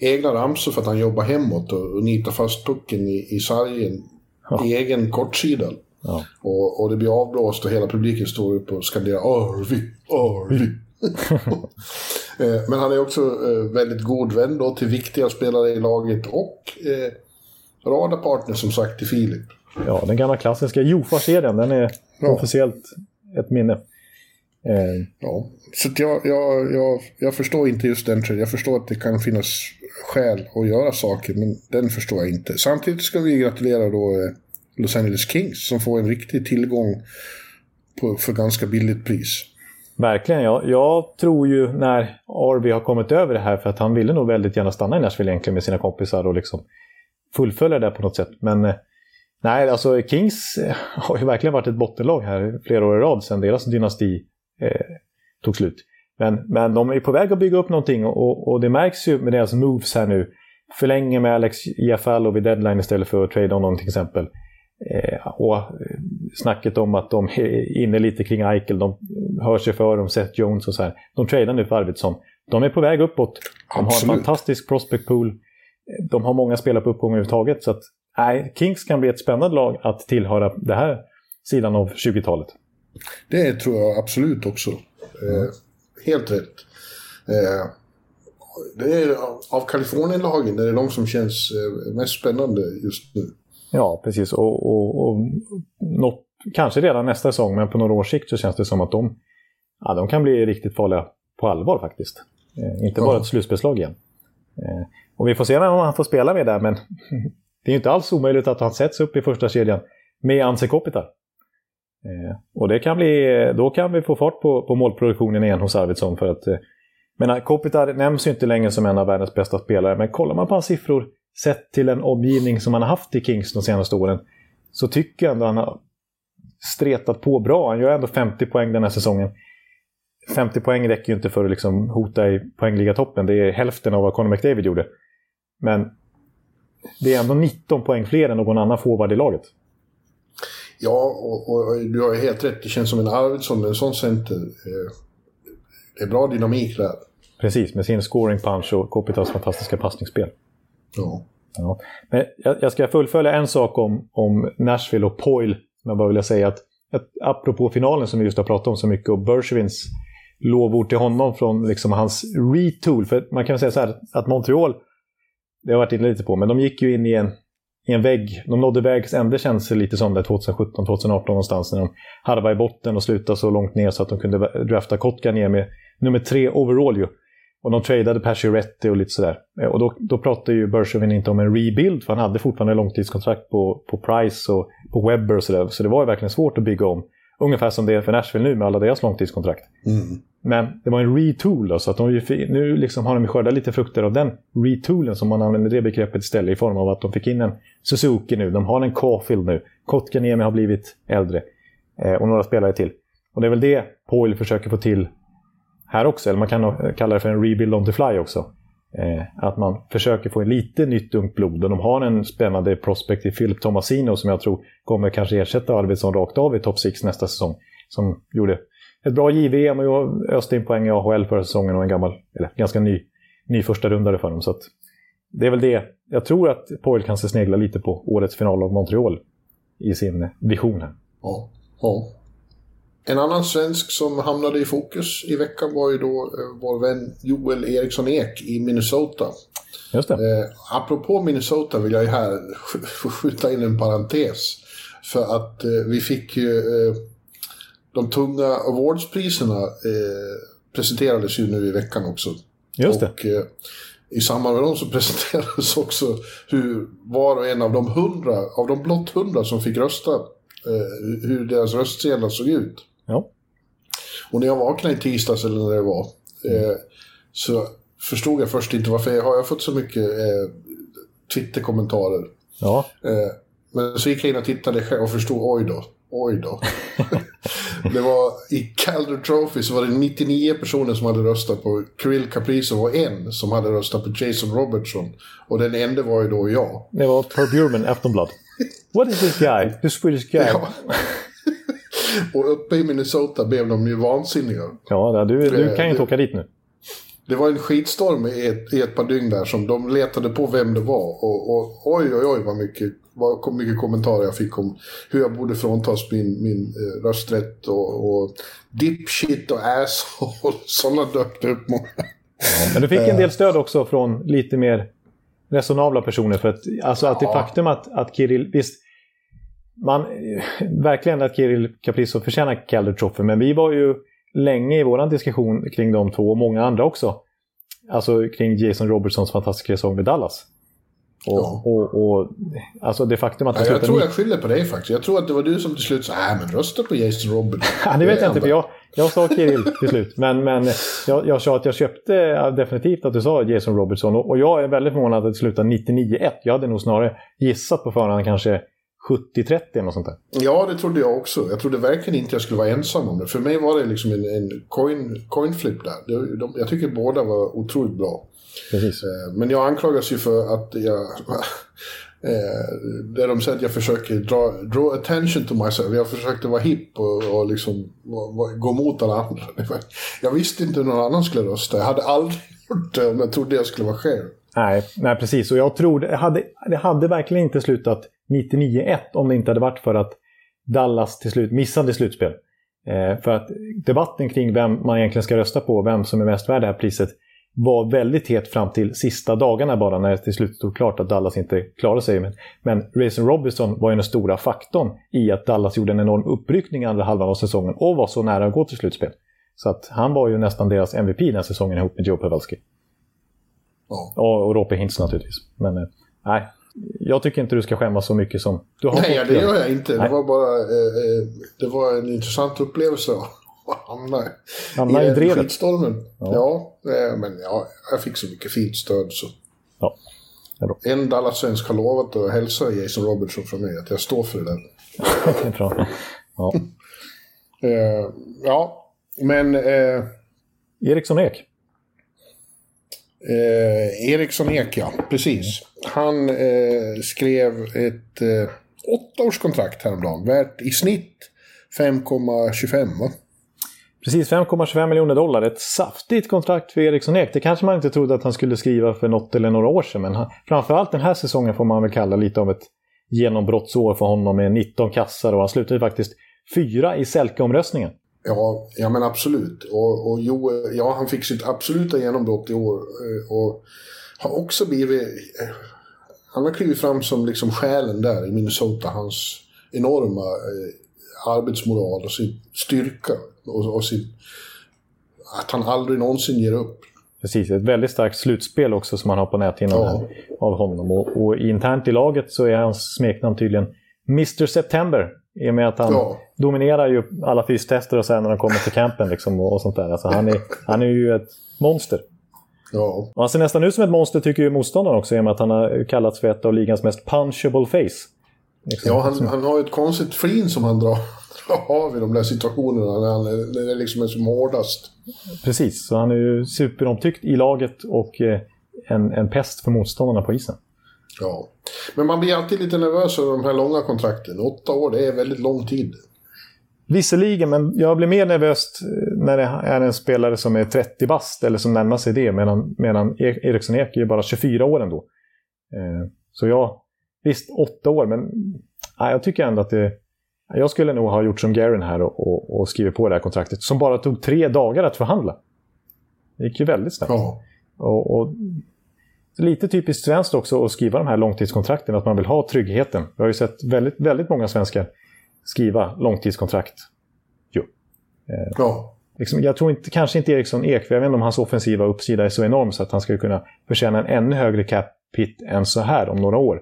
egna ramsor för att han jobbar hemåt och, och nitar fast pucken i, i sargen ja. i egen kortsida. Ja. Och, och det blir avblåst och hela publiken står upp och skanderar Arvi, Arvi. Men han är också väldigt god vän då till viktiga spelare i laget och eh, radarpartner som sagt till Filip. Ja, den gamla klassiska Jofa-serien, den är ja. officiellt ett minne. Mm. Ja, så jag, jag, jag, jag förstår inte just den trade. Jag förstår att det kan finnas skäl att göra saker, men den förstår jag inte. Samtidigt ska vi gratulera då Los Angeles Kings som får en riktig tillgång på, för ganska billigt pris. Verkligen, ja. Jag tror ju när Arvi har kommit över det här, för att han ville nog väldigt gärna stanna i Nashville egentligen med sina kompisar och liksom fullfölja det på något sätt. Men nej, alltså Kings har ju verkligen varit ett bottenlag här flera år i rad sedan deras dynasti Eh, tog slut. Men, men de är på väg att bygga upp någonting och, och det märks ju med deras moves här nu. Förlänger med Alex Iafallo vid deadline istället för att trade honom till exempel. Eh, och snacket om att de är inne lite kring Eichel. De hör sig för om Seth Jones och så här. De tradar nu för Arvidsson. De är på väg uppåt. De har Absolut. en fantastisk prospect pool. De har många spelare på uppgång överhuvudtaget. Så att, nej, Kings kan bli ett spännande lag att tillhöra det här sidan av tjugotalet. Det tror jag absolut också. Mm. Eh, helt rätt. Eh, det är av Kalifornienlagen det är de som känns mest spännande just nu. Ja, precis. Och, och, och något, kanske redan nästa säsong, men på några års sikt så känns det som att de, ja, de kan bli riktigt farliga på allvar faktiskt. Eh, inte bara ja. ett slutspelslag igen. Eh, och vi får se om han får spela med där, men det är ju inte alls omöjligt att han sätts upp i första kedjan med Anse Kopitar. Eh, och det kan bli, då kan vi få fart på, på målproduktionen igen hos Arvidsson, för att eh, men Kopitar nämns ju inte längre som en av världens bästa spelare, men kollar man på hans siffror sett till en omgivning som han har haft i Kings de senaste åren, så tycker jag ändå han har stretat på bra. Han gör ändå femtio poäng den här säsongen. femtio poäng räcker ju inte för att liksom hota i poängliga-toppen. Det är hälften av vad Conor McDavid gjorde, men det är ändå nitton poäng fler än någon annan forward i laget. Ja, och, och du har ju helt rätt. Det känns som en Arvidsson, en sån center. Eh, det är bra dynamik där. Precis, med sin scoring punch och Kopitas fantastiska passningsspel. Ja. ja. Men jag, jag ska fullfölja en sak om, om Nashville och Poile. Jag bara vill säga att, att apropå finalen som vi just har pratat om så mycket och Bergevins lovord till honom från liksom hans retool. För man kan säga så här att Montreal, det har varit inne lite på, men de gick ju in i en i en vägg. De nådde vägs ände, känns det lite som där tjugosjutton tjugoarton någonstans när de harvade i botten och slutade så långt ner så att de kunde drafta Kotka ner med nummer tre overall ju. Och de tradade Pacioretty och lite sådär. Och då, då pratade ju Bergevin inte om en rebuild, för han hade fortfarande långtidskontrakt på, på Price och på Webber och sådär. Så det var ju verkligen svårt att bygga om. Ungefär som det är för Nashville nu med alla deras långtidskontrakt. Mm. Men det var en retool då, så att de nu liksom har de skördat lite frukter av den retoolen som man använder det begreppet istället, i form av att de fick in en Suzuki nu. De har en Caulfield nu. Kotkaniemi har blivit äldre. Eh, och några spelare till. Och det är väl det Poile försöker få till här också. Eller man kan kalla det för en rebuild on the fly också. Att man försöker få lite nytt ungt blod. De har en spännande prospect i Philip Tomasino som jag tror kommer kanske ersätta Arvidsson rakt av i top sex nästa säsong. Som gjorde ett bra J V M och öste in poäng i A H L förra säsongen och en gammal, eller ganska ny, ny första rundare för dem. Så att det är väl det. Jag tror att Poile kan se snegla lite på årets final av Montreal i sin vision här. Ja, ja. En annan svensk som hamnade i fokus i veckan var ju då vår vän Joel Eriksson Ek i Minnesota. Just det. Eh, apropå Minnesota vill jag ju här sk- skjuta in en parentes. För att eh, vi fick ju eh, de tunga awardspriserna eh, presenterades ju nu i veckan också. Just det. Och eh, i samband med dem så presenterades också hur var och en av de hundra, av de blott hundra som fick rösta, eh, hur deras röstsedlar såg ut. Ja. Och när jag vaknade i tisdags eller när det var eh, så förstod jag först inte varför jag har jag fått så mycket eh, Twitter-kommentarer. Ja. Eh, men så gick jag in och tittade själv och förstod, oj då, oj då. Det var i Calder Trophy så var det nittionio personer som hade röstat på Kirill Kaprizov och en som hade röstat på Jason Robertson. Och den enda var ju då jag. Det var Per Bjurman, Aftonblad. What is this guy? The Swedish guy. Ja. Och uppe i Minnesota blev de ju vansinniga. Ja, du, du kan ju inte åka dit nu. Det var en skitstorm i ett, i ett par dygn där som de letade på vem det var. Och, och oj, oj, oj vad mycket, vad mycket kommentarer jag fick om hur jag borde fråntas min, min eh, rösträtt och, och dipshit och asshole. Sådana döpte upp många. Ja, men du fick en del stöd också från lite mer resonabla personer. För att, alltså att det ja. faktum att, att Kirill... Visst, man, verkligen att Kirill Kaprizov förtjänar Calder Trophy, men vi var ju länge i våran diskussion kring de två och många andra också, alltså kring Jason Robertsons fantastiska säsong med Dallas och, ja. och, och alltså det faktum att ja, jag tror jag skyller på dig faktiskt, jag tror att det var du som till slut sa, nej men rösta på Jason Robertson. Ja, det vet jag inte, för jag, jag sa Kirill till slut, men, men jag, jag sa att jag köpte definitivt att du sa Jason Robertson, och, och jag är väldigt förvånad att det slutade nittionio ett, jag hade nog snarare gissat på förhand kanske sjuttio trettio eller sånt där. Ja, det trodde jag också. Jag trodde verkligen inte jag skulle vara ensam om det. För mig var det liksom en, en coin, coin flip där. De, de, jag tycker båda var otroligt bra. Precis. Men jag anklagas ju för att jag... där de säger att jag försöker dra, draw attention to myself. Jag försökte vara hipp och, och liksom gå mot alla andra. Jag visste inte hur någon annan skulle rösta. Jag hade aldrig gjort det om jag trodde jag skulle vara själv. Nej, nej precis. Och jag tror det hade, det hade verkligen inte slutat nittionio ett om det inte hade varit för att Dallas till slut missade slutspel. Eh, för att debatten kring vem man egentligen ska rösta på, vem som är mest värd det här priset, var väldigt het fram till sista dagarna bara, när det till slut stod klart att Dallas inte klarade sig. Men, men Jason Robertson var ju den stora faktorn i att Dallas gjorde en enorm uppryckning andra halvan av säsongen och var så nära att gå till slutspel. Så att han var ju nästan deras M V P den säsongen ihop med Joe Pavelski. Ja. Och, och Råpe Hintz naturligtvis. Men eh, nej. Jag tycker inte du ska skämmas så mycket som du har. Nej, det gör jag inte. Nej. Det var bara eh, det var en intressant upplevelse att hamna, hamna i, i den skitstormen. Ja, ja eh, men ja, jag fick så mycket fint stöd så. Ja. En dallasvensk har lovat att hälsa Jason Robertson från mig att jag står för den. Det är bra. Ja. eh, ja, men eh, Eriksson Ek. Eh, Eriksson Ek, ja, precis. Han eh, skrev ett eh, åttaårskontrakt häromdagen, värt i snitt fem komma tjugofem. Precis, fem komma tjugofem miljoner dollar. Ett saftigt kontrakt för Eriksson Ek. Det kanske man inte trodde att han skulle skriva för något eller några år sedan, men han, framförallt den här säsongen får man väl kalla lite av ett genombrottsår för honom med nitton kassar, och han slutade faktiskt fyra i Selke-omröstningen. Ja, ja men absolut. Och, och jo, ja, han fick sitt absoluta genombrott i år och har också blivit, han har klivit fram som liksom själen där i Minnesota, hans enorma eh, arbetsmoral och sin styrka och, och sin, att han aldrig någonsin ger upp. Precis, ett väldigt starkt slutspel också som han har på näthinnan ja. av honom, och, och internt i laget så är hans smeknamn tydligen mister September. I och med att han ja. dominerar ju alla fystester och sen när de kommer till campen liksom och, och sånt där. Alltså han, är, han är ju ett monster. Ja. Och han ser nästan ut som ett monster tycker ju motståndaren också, i och med att han har kallats för ett av ligans mest punchable face. Liksom. Ja, han, han har ju ett konstigt flin som han drar, drar av i de där situationerna när han är, när det liksom är som hårdast. Precis, så han är ju superomtyckt i laget och eh, en, en pest för motståndarna på isen. Ja, men man blir alltid lite nervös över de här långa kontrakten. Åtta år, det är väldigt lång tid. Visserligen, men jag blir mer nervös när det är en spelare som är trettio bast eller som närmar sig det, medan, medan Eriksson Ek är bara tjugofyra år ändå. Eh, så jag, visst, åtta år, men nej, jag tycker ändå att det, jag skulle nog ha gjort som Garen här och, och, och skrivit på det här kontraktet som bara tog tre dagar att förhandla. Det gick ju väldigt snabbt. Ja. Och, och lite typiskt svenskt också att skriva de här långtidskontrakten, att man vill ha tryggheten. Jag har ju sett väldigt, väldigt många svenskar skriva långtidskontrakt. Jo. Eh, ja. Liksom, jag tror inte, kanske inte Eriksson Ek, jag vet inte om hans offensiva uppsida är så enorm så att han skulle kunna förtjäna en ännu högre cap hit än så här om några år.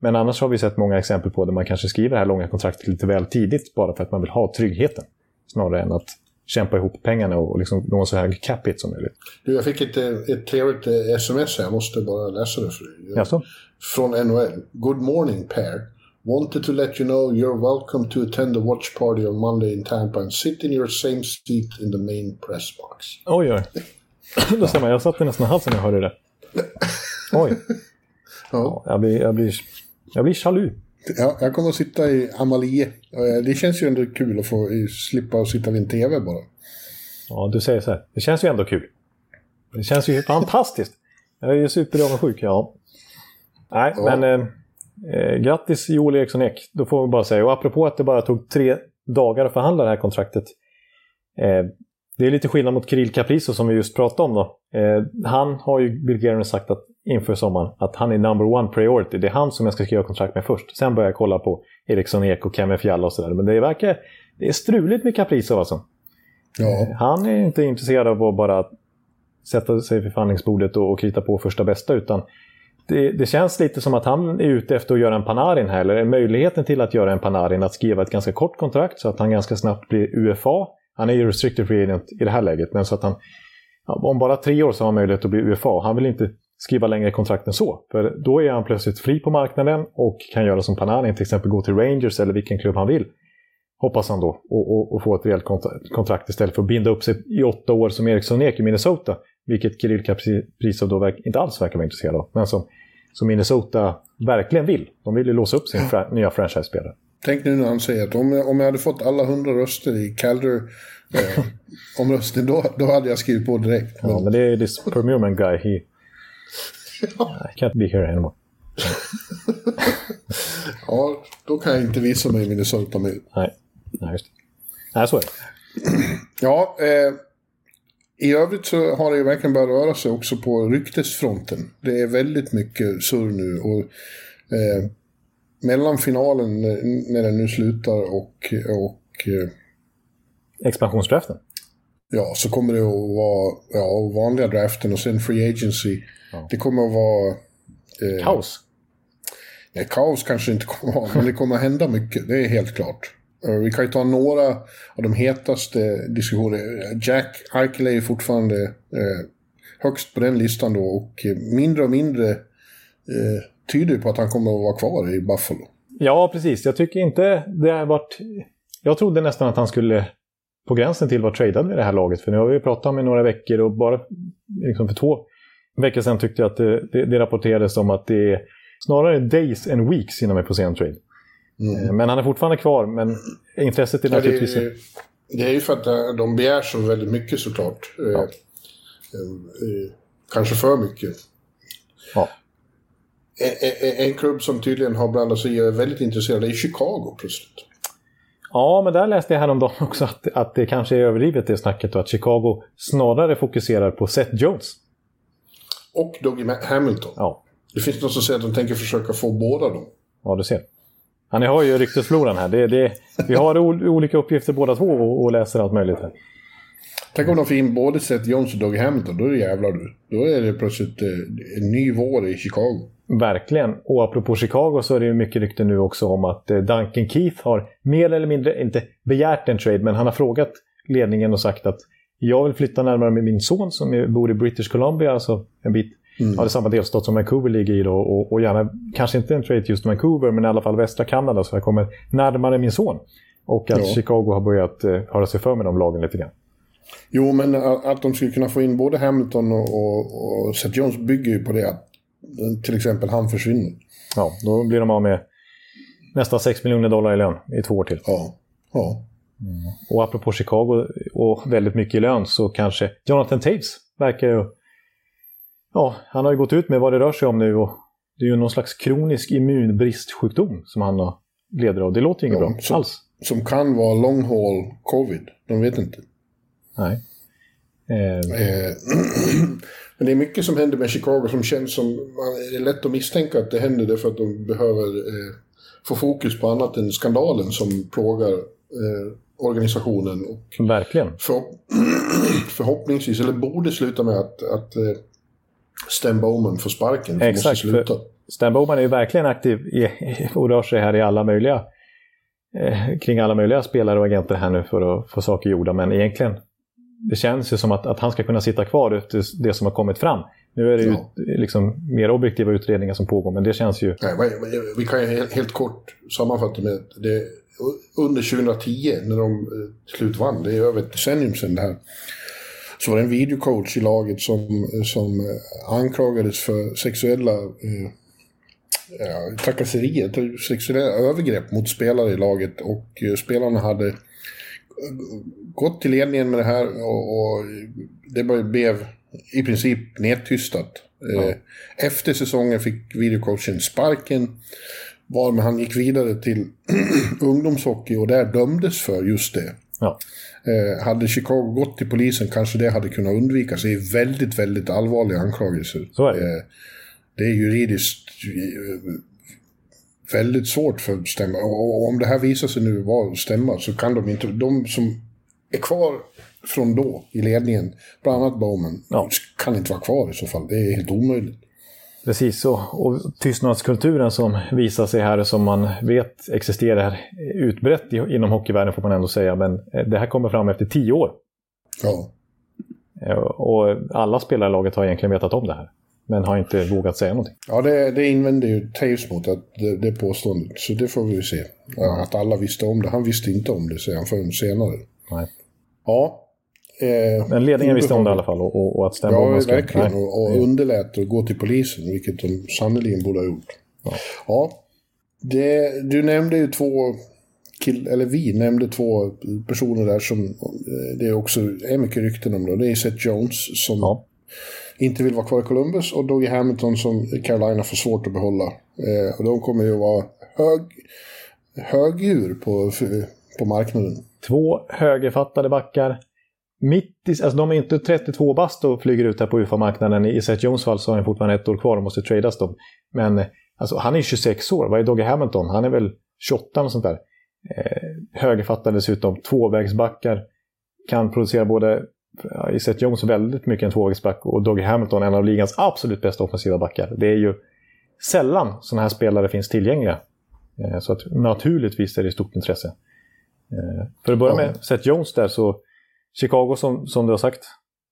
Men annars har vi sett många exempel på där man kanske skriver det här långa kontraktet lite väl tidigt bara för att man vill ha tryggheten snarare än att kämpa ihop pengarna och liksom nå så hög cap hit som möjligt. Du, jag fick ett, ett trevligt sms här. Jag måste bara läsa det för dig. Jaså? Från N H L. Good morning, Per. Wanted to let you know you're welcome to attend the watch party on Monday in Tampa and sit in your same seat in the main press box. Oj, oj. Då ser man, jag satt i nästan halsen när jag hörde det. Oj. Ja. Jag blir, jag blir, jag blir chalu. Ja, jag kommer att sitta i Amalie. Det känns ju ändå kul att få slippa att sitta vid en tv bara. Ja, du säger så här. Det känns ju ändå kul. Det känns ju fantastiskt. Jag är ju superavundsjuk, ja. Nej, ja. men... Eh, Eh, grattis Joel Eriksson Ek, då får vi bara säga. Och apropå att det bara tog tre dagar att förhandla det här kontraktet, eh, det är lite skillnad mot Kirill Kaprizov som vi just pratade om då. Eh, han har ju, Bill Guerin, sagt att inför sommaren att han är number one priority. Det är han som jag ska skriva kontrakt med först. Sen börjar jag kolla på Eriksson Ek och Kevin Fiala och sådär. Men det verkar, det är struligt med Kaprizov alltså. Ja. Eh, han är inte intresserad av att bara sätta sig vid förhandlingsbordet och, och krita på första bästa, utan Det, det känns lite som att han är ute efter att göra en Panarin här, eller möjligheten till att göra en Panarin, att skriva ett ganska kort kontrakt så att han ganska snabbt blir U F A. Han är ju restricted free agent i det här läget, men så att han, om bara tre år så har han möjlighet att bli U F A. Han vill inte skriva längre kontrakt än så, för då är han plötsligt fri på marknaden och kan göra som Panarin, till exempel gå till Rangers eller vilken klubb han vill, hoppas han då, och, och, och få ett rejält kontrakt istället för att binda upp sig i åtta år som Eriksson Ek i Minnesota, vilket Kirill Kaprizov då verk, inte alls verkar vara intresserad av, men som, som Minnesota verkligen vill. De vill ju låsa upp sin fra, nya franchise-spelare. Tänk nu när han säger att om jag, om jag hade fått alla hundra röster i Calder eh, om rösten, då, då hade jag skrivit på direkt. Men... Ja, men det är this Per Bjurman guy. He... I can't be here anymore. Ja, då kan jag inte visa mig i Minnesota nu. Nej, nej just det. Nej, så är det. Ja, eh... I övrigt så har det ju verkligen börjat röra sig också på ryktesfronten. Det är väldigt mycket surr nu. Och, eh, mellan finalen, när den nu slutar, och... och eh, expansionsdraften. Ja, så kommer det att vara ja, vanliga draften och sen free agency. Ja. Det kommer att vara... Eh, kaos. Nej, kaos kanske inte kommer att ha, men det kommer att hända mycket. Det är helt klart. Vi kan ju ta några av de hetaste diskussionerna. Jack Eichel är fortfarande eh, högst på den listan då, och mindre och mindre eh, tyder på att han kommer att vara kvar i Buffalo. Ja, precis. Jag tycker inte det har varit... Jag trodde nästan att han skulle på gränsen till vara tradad med det här laget, för nu har vi pratat om i några veckor, och bara liksom för två veckor sedan tyckte jag att det, det, det rapporterades om att det är snarare days and weeks innan vi får se en trade. Mm. Men han är fortfarande kvar, men intresset är ja, naturligtvis... Det är, det är ju för att de begär så väldigt mycket såklart. Ja. Kanske för mycket. Ja. En, en klubb som tydligen har blandat sig och är väldigt intresserad är Chicago plötsligt. Ja, men där läste jag häromdagen också att, att det kanske är överdrivet det snacket, och att Chicago snarare fokuserar på Seth Jones. Och Doug Hamilton. Ja. Det finns någon som säger att de tänker försöka få båda dem. Ja, du ser. Han har ju ryktesfloran här. Det, det, vi har o- olika uppgifter båda två och, och läser allt möjligt här. Tänk om de får in både Seth Jones och Doug Hamilton. Då är det jävlar du. Då är det plötsligt eh, en ny vår i Chicago. Verkligen. Och apropå Chicago så är det ju mycket rykte nu också om att eh, Duncan Keith har mer eller mindre inte begärt en trade, men han har frågat ledningen och sagt att jag vill flytta närmare med min son som bor i British Columbia, alltså en bit. Mm. Ja, det är samma delstat som Vancouver ligger i då, och, och gärna, kanske inte en trade just Vancouver, men i alla fall västra Kanada, så jag kommer närmare min son. Och att ja. Chicago har börjat eh, höra sig för med de lagen lite grann. Jo, men att de skulle kunna få in både Hamilton och, och, och Seth Jones bygger ju på det att till exempel han försvinner. Ja, då blir de av med nästan sex miljoner dollar i lön i två år till. Ja, ja. Mm. Och apropå Chicago och väldigt mycket i lön så kanske Jonathan Taves verkar ju... Ja, han har ju gått ut med vad det rör sig om nu och det är ju någon slags kronisk immunbristsjukdom som han har leder av. Det låter ju inget ja, bra som, alls. Som kan vara long haul covid. De vet inte. Nej. Eh. Men det är mycket som händer med Chicago som känns som... Det är lätt att misstänka att det händer därför att de behöver eh, få fokus på annat än skandalen som plågar eh, organisationen. Och verkligen. För, förhoppningsvis, eller borde sluta med att... att Stan Bowman får sparken. Exakt, måste sluta. Stan Bowman är ju verkligen aktiv i, och rör sig här i alla möjliga eh, kring alla möjliga spelare och agenter här nu för att få saker gjorda, men egentligen det känns ju som att, att han ska kunna sitta kvar efter det som har kommit fram. Nu är det ja. ju liksom mer objektiva utredningar som pågår, men det känns ju... Nej, vi kan ju helt, helt kort sammanfatta med det, under tjugo tio när de slut vann, det är över ett decennium sedan det här, så var det en videocoach i laget som, som anklagades för sexuella eh, ja, trakasserier, sexuella övergrepp mot spelare i laget, och eh, spelarna hade gått till ledningen med det här och, och det blev i princip nedtystat. Eh, ja. Efter säsongen fick videocoachen sparken, varmed han gick vidare till ungdomshockey och där dömdes för just det. Ja. Eh, hade Chicago gått till polisen kanske det hade kunnat undvikas. Det är väldigt, väldigt allvarliga anklagelser. Så är det. Eh, det är juridiskt eh, väldigt svårt för att stämma. Och, och om det här visar sig nu vara stämma så kan de inte... De som är kvar från då i ledningen, bland annat Bowman, ja. kan inte vara kvar i så fall. Det är helt omöjligt. Precis så. Och tystnadskulturen som visar sig här, som man vet existerar utbrett inom hockeyvärlden får man ändå säga, men det här kommer fram efter tio år. Ja. Och alla spelare i laget har egentligen vetat om det här, men har inte vågat säga någonting. Ja, det, det invänder ju Taves mot att det, det påståendet, så det får vi se. Ja, att alla visste om det. Han visste inte om det, säger han förrän senare. Nej. Ja. Eh, men ledningen visste om det i alla fall och, och, och att stämma ja, ska... verkligen, och, och underlät att gå till polisen, vilket de sannolikt borde ha gjort. Ja, ja. Det, du nämnde ju två kill, eller vi nämnde två personer där som det också är mycket rykten om då. Det är Seth Jones som ja. inte vill vara kvar i Columbus och Doug Hamilton som Carolina får svårt att behålla, eh, och de kommer ju att vara hög, högdjur på, på marknaden. Två högerfattade backar mitt i, alltså de är inte trettiotvå bast och flyger ut här på U F A-marknaden. I Seth Jones fall så har han fortfarande ett år kvar och måste tradas dem. Men alltså, han är tjugosex år. Vad är Doug Hamilton? Han är väl tjugoåtta och sånt där. Eh, högerfattade dessutom. Tvåvägsbackar kan producera både ja, i Seth Jones väldigt mycket en tvåvägsback och Doug Hamilton en av ligans absolut bästa offensiva backar. Det är ju sällan sådana här spelare finns tillgängliga. Eh, så att naturligtvis är det stort intresse. Eh, för att börja med ja. Seth Jones där så Chicago, som, som du har sagt.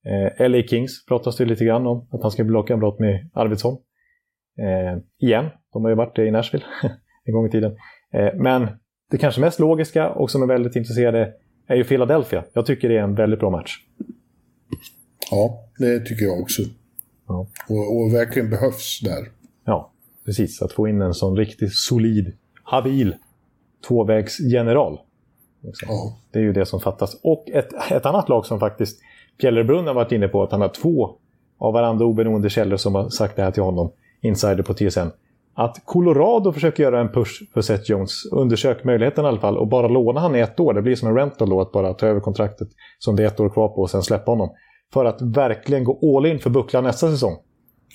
Eh, L A Kings pratas det lite grann om. Att han ska bli lockanbrott med Arvidsson. Eh, igen. De har ju varit det i Nashville en gång i tiden. Eh, men det kanske mest logiska och som är väldigt intresserade är ju Philadelphia. Jag tycker det är en väldigt bra match. Ja, det tycker jag också. Ja. Och, och verkligen behövs där. Ja, precis. Att få in en sån riktigt solid, habil tvåvägsgeneral. Ja. Det är ju det som fattas. Och ett, ett annat lag som faktiskt Fjällrebrunn har varit inne på, att han har två av varandra oberoende källor som har sagt det här till honom, insider på T S N, att Colorado försöker göra en push för Seth Jones, undersök möjligheten i alla fall, och bara låna han i ett år. Det blir som en rental då, att bara ta över kontraktet som det är ett år kvar på och sen släppa honom, för att verkligen gå all in för buckla nästa säsong.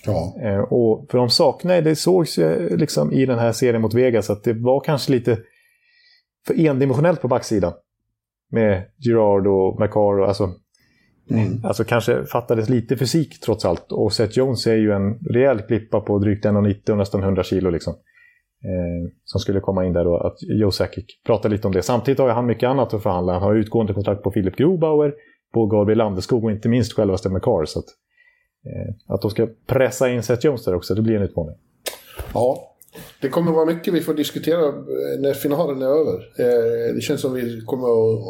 Ja. Och för de saknar, det sågs liksom i den här serien mot Vegas att det var kanske lite för endimensionellt på backsidan med Girard och McCarr och alltså, mm. alltså kanske fattades lite fysik trots allt, och Seth Jones är ju en rejäl klippa på drygt en nittio och nästan hundra kilo liksom, eh, som skulle komma in där då, att Joe Sakic pratar lite om det. Samtidigt har han mycket annat att förhandla. Han har utgående kontrakt på Philip Grubauer, på Gabriel Landeskog och inte minst självaste McCarr, så att, eh, att de ska pressa in Seth Jones där också, det blir en utmaning. Ja, Det kommer vara mycket vi får diskutera när finalen är över. Det känns som vi kommer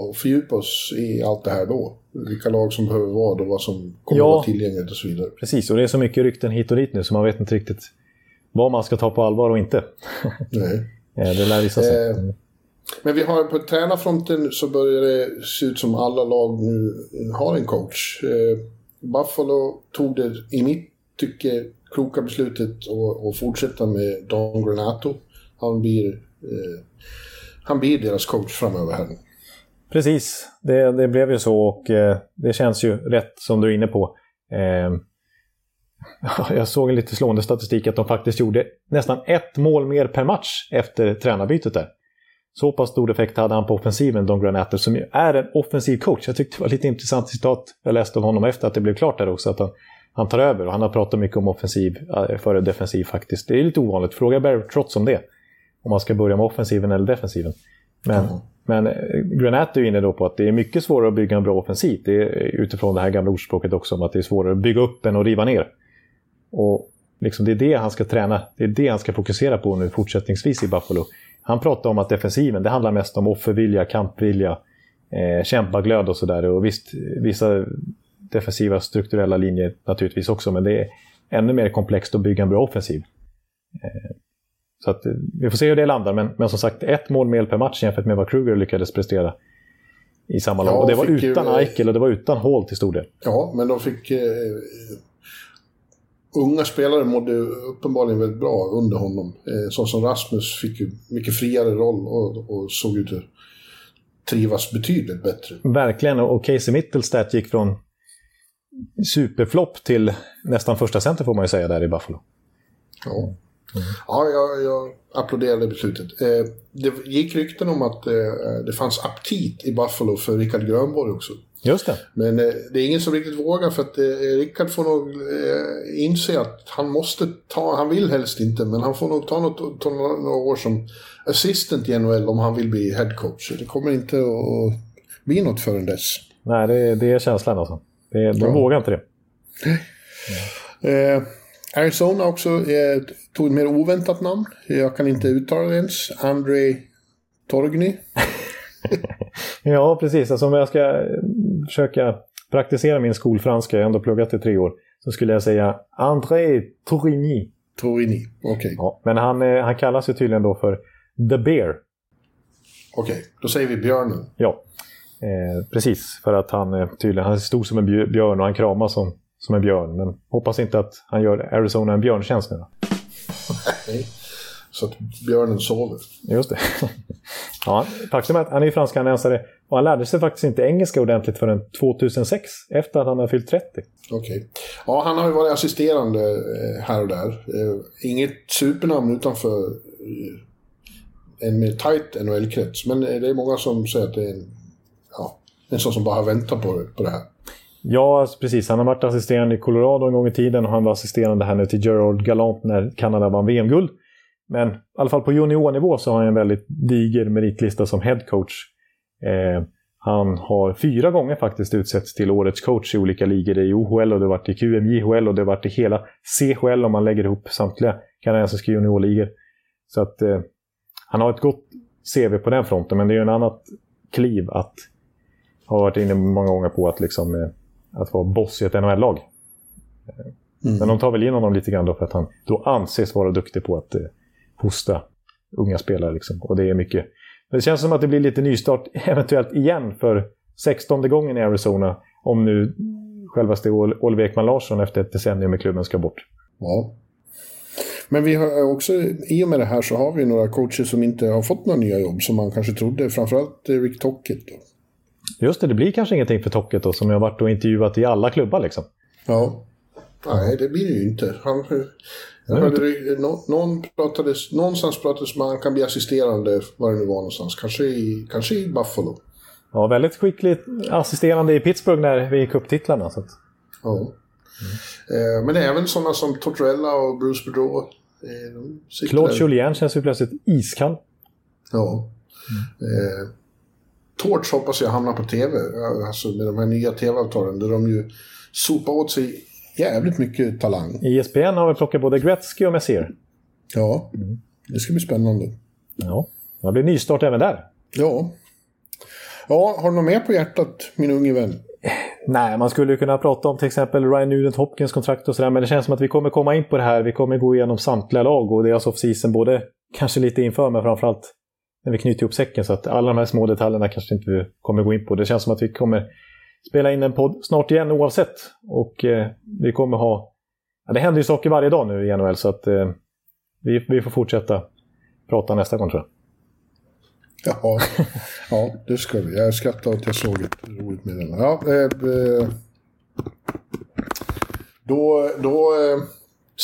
att fördjupa oss i allt det här då. Vilka lag som behöver vad och vad som kommer ja, att vara tillgängligt och så vidare. Precis, och det är så mycket rykten hit och dit nu så man vet inte riktigt vad man ska ta på allvar och inte. Nej. Det lär vissa sig. Eh, men vi har på tränarfronten så börjar det se ut som alla lag nu har en coach. Eh, Buffalo tog det i mitt tycke kloka beslutet och, och fortsätta med Don Granato. Han blir, eh, han blir deras coach framöver här. Precis, det, det blev ju så och eh, det känns ju rätt som du är inne på. Eh, jag såg en lite slående statistik att de faktiskt gjorde nästan ett mål mer per match efter tränarbytet där. Så pass stor effekt hade han på offensiven, Don Granato, som ju är en offensiv coach. Jag tyckte det var lite intressant citat jag läste om honom efter att det blev klart där också att han Han tar över och han har pratat mycket om offensiv före defensiv faktiskt. Det är lite ovanligt. Fråga Barry trots om det. Om man ska börja med offensiven eller defensiven. Men, mm. men Granato är inne då på att det är mycket svårare att bygga en bra offensiv. Det är utifrån det här gamla ordspråket också om att det är svårare att bygga upp än att riva ner. Och liksom det är det han ska träna. Det är det han ska fokusera på nu fortsättningsvis i Buffalo. Han pratar om att defensiven, det handlar mest om offervilja, kampvilja, eh, kämpaglöd och sådär. Och visst, vissa defensiva strukturella linjer naturligtvis också, men det är ännu mer komplext att bygga en bra offensiv. Så att, vi får se hur det landar, men, men som sagt, ett mål mer per match jämfört med vad Kruger lyckades prestera i samma lag. Ja, och det var utan Eichel och det var utan Hall till stor del. Ja, men de fick eh, unga spelare mådde uppenbarligen väldigt bra under honom. Eh, så som Rasmus fick ju mycket friare roll och, och såg ut att trivas betydligt bättre. Verkligen, och Casey Mittelstadt gick från superflopp till nästan första center får man ju säga där i Buffalo. Ja, mm. ja jag, jag applåderade beslutet. Eh, det gick rykten om att eh, det fanns aptit i Buffalo för Rickard Grönborg också. Just det. Men eh, det är ingen som riktigt vågar för att eh, Rickard får nog eh, inse att han måste ta, han vill helst inte, men han får nog ta något, ta några år som assistent i N H L om han vill bli head coach. Det kommer inte att bli något förrän dess. Nej, det, det är känslan alltså. Det, de ja. vågar inte det. Eh, Arizona också eh, tog ett mer oväntat namn. Jag kan inte uttala det ens. Andrei Torgny. Ja, precis. Alltså, om jag ska försöka praktisera min skolfranska, jag har ändå pluggat i tre år, så skulle jag säga Andrei Torgny. Torgny, okej. Okay. Ja, men han, han kallas ju tydligen då för The Bear. Okej, okay, då säger vi björnen. Ja. Eh, precis, för att han tydligen han är stor som en björn och han kramar som, som en björn, men hoppas inte att han gör Arizona en björntjänst nu. Nej, så att björnen sover. Just det. Ja, faktum är att han är franskkanadensare och han lärde sig faktiskt inte engelska ordentligt förrän tjugohundrasex efter att han har fyllt trettio. Okej. Okay. Ja, han har ju varit assisterande här och där. Inget supernamn utanför en mer tajt N H L-krets, men det är många som säger att det är en Ja, en sån som bara väntar på, på det här. Ja, precis. Han har varit assisterande i Colorado en gång i tiden och han var assisterande här nu till Gerald Gallant när Kanada vann V M-guld. Men i alla fall på juniornivå så har han en väldigt diger meritlista som headcoach. Eh, han har fyra gånger faktiskt utsetts till årets coach i olika ligor i O H L och det har varit i Q M J H L och det har varit i hela C H L om man lägger ihop samtliga kanadensiska juniorligor. Så att eh, han har ett gott C V på den fronten, men det är ju en annat kliv att har varit inne många gånger på att, liksom, att vara boss i ett N H L-lag. Mm. Men de tar väl in honom lite grann då för att han då anses vara duktig på att eh, hosta unga spelare. Liksom. Och det är mycket. Men det känns som att det blir lite nystart eventuellt igen för sextonde gången i Arizona. Om nu självaste Oliver Ekman Larsson efter ett decennium i klubben ska bort. Ja. Men vi har också, i och med det här så har vi några coacher som inte har fått några nya jobb som man kanske trodde. Framförallt Rick Tocchet då. Just det, det blir kanske ingenting för Tocchet då, som jag varit och intervjuat i alla klubbar liksom. Ja, nej det blir det ju inte. Han, jag hörde, inte. Någon, någon pratades, någonstans pratades man han kan bli assisterande var det nu var någonstans. Kanske i, kanske i Buffalo. Ja, väldigt skickligt assisterande i Pittsburgh när vi gick upp titlarna. Så att. Ja, mm. eh, men även sådana som Tortorella och Bruce Boudreau. Eh, Claude Julien känns ju plötsligt iskall. Ja, mm. eh, Torts hoppas jag hamnar på T V alltså med de här nya T V-avtalen där de ju sopar åt sig jävligt mycket talang. I E S P N har vi plockat både Gretzky och Messier. Ja. Mm. Det ska bli spännande. Ja, det blir nystart även där. Ja. Ja, har du något mer på hjärtat, min unge vän? Nej, man skulle ju kunna prata om till exempel Ryan Nugent-Hopkins kontrakt och sådär, men det känns som att vi kommer komma in på det här. Vi kommer gå igenom samtliga lag och deras off-season, både kanske lite inför, men framförallt när vi knyter ihop säcken, så att alla de här små detaljerna kanske inte vi kommer gå in på. Det känns som att vi kommer spela in en podd snart igen oavsett, och eh, vi kommer ha... Ja, det händer ju saker varje dag nu i N H L, så att eh, vi, vi får fortsätta prata nästa gång, tror jag. Ja, ja, det ska vi. Jag skrattar att jag såg ett roligt meddelande. Ja, eh, då då eh,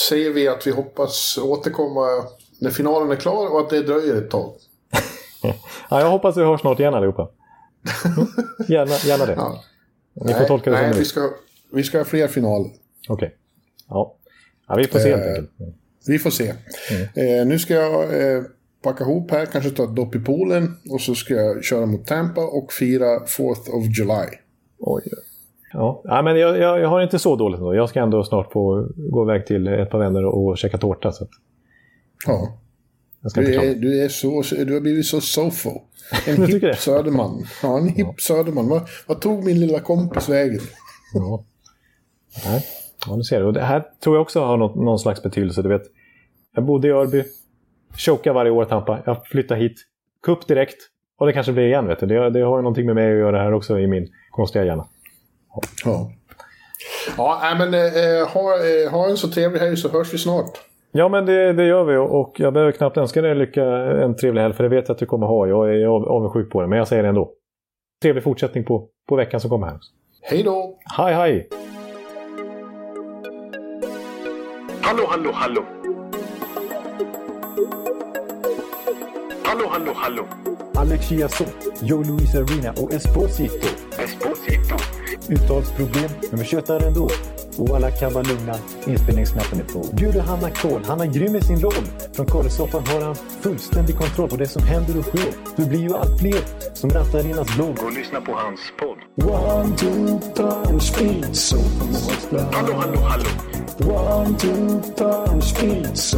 säger vi att vi hoppas återkomma när finalen är klar och att det dröjer ett tag. Ja, jag hoppas vi hörs snart igen allihopa. Gärna, gärna det. Ja. Ni får nej, tolka det nej, som vi ska, vi ska ha fler finaler. Okej. Okay. Ja. Ja, vi får se. Eh, vi får se. Mm. Eh, nu ska jag... Eh, packa ihop här, kanske ta ett dopp i poolen och så ska jag köra mot Tampa och fira fourth of July. Oj. Ja, ja men jag, jag, jag har inte så dåligt ändå. Jag ska ändå snart få gå iväg till ett par vänner och käka tårta. Så att... Ja. Jag ska du, är, du, är så, du har blivit så sofo. En hipp söderman. Ja, en hipp söderman. Vad, vad tog min lilla kompis vägen? Ja. Ja, nu ser du. Det här tror jag också har något, någon slags betydelse. Du vet, jag bodde i Örby. Choka varje år Tampa. Jag flyttar hit. Kupp direkt. Och det kanske blir igen, vet du. Det, det har ju någonting med mig att göra här också i min konstiga hjärna. Ja. Ja, men eh, ha, ha en så trevlig helg så hörs vi snart. Ja, men det, det gör vi. Och jag behöver knappt önska dig lycka en trevlig helg. För det vet jag att du kommer ha. Jag är avundsjuk på det. Men jag säger det ändå. Trevlig fortsättning på, på veckan som kommer här. Hej då! Hej, hej! Hallå, hallå, hallå! Hallå, hallå, hallå! Alex Chiazot, Joe Luis Arena och Esposito. Esposito. Uttalsproblem, men vi tjötar ändå. Och alla kan vara lugna, inspelningsknappen är på. Bjuder Hanna Kohl, han har grym i sin roll. Från Kållesoffan har han fullständig kontroll på det som händer och sker. Det blir ju allt fler som rattar in hans blogg. Och lyssna på hans podd. One, two, times speed, so hallå, hallå, hallå! One, two, times speed, so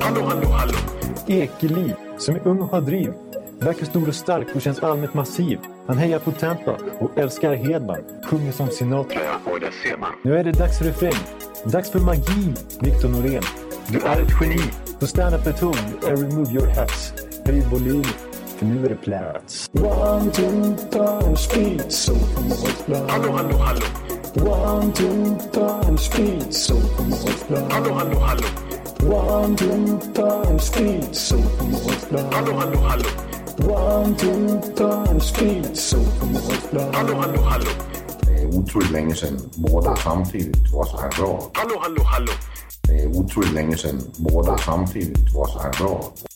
hallå, hallå, hallå! Ekeliv, som är ung och har driv. Verkar stor och stark och känns allmänt massiv. Han hejar på Tampa och älskar Hedman. Sjunger som Sinatra. Ja, och det ser man. Nu är det dags för refräng. Dags för magi, Victor Norén. Du är ett geni. Så stand up at home and remove your hats. Höj volym, för nu är det plats. One, two, times speed, so hallå, hallå, hallå. One, two, times speed, so hallå, hallå, hallå. One, two, times speed, so hallå, hallå, hallå. One, two, times speed, so hallå, hallå, hallå. Det är otroligt länge sedan båda samtidigt var så här bra. Hallå, hallå, hallå. Det är otroligt länge sedan båda samtidigt var så här bra.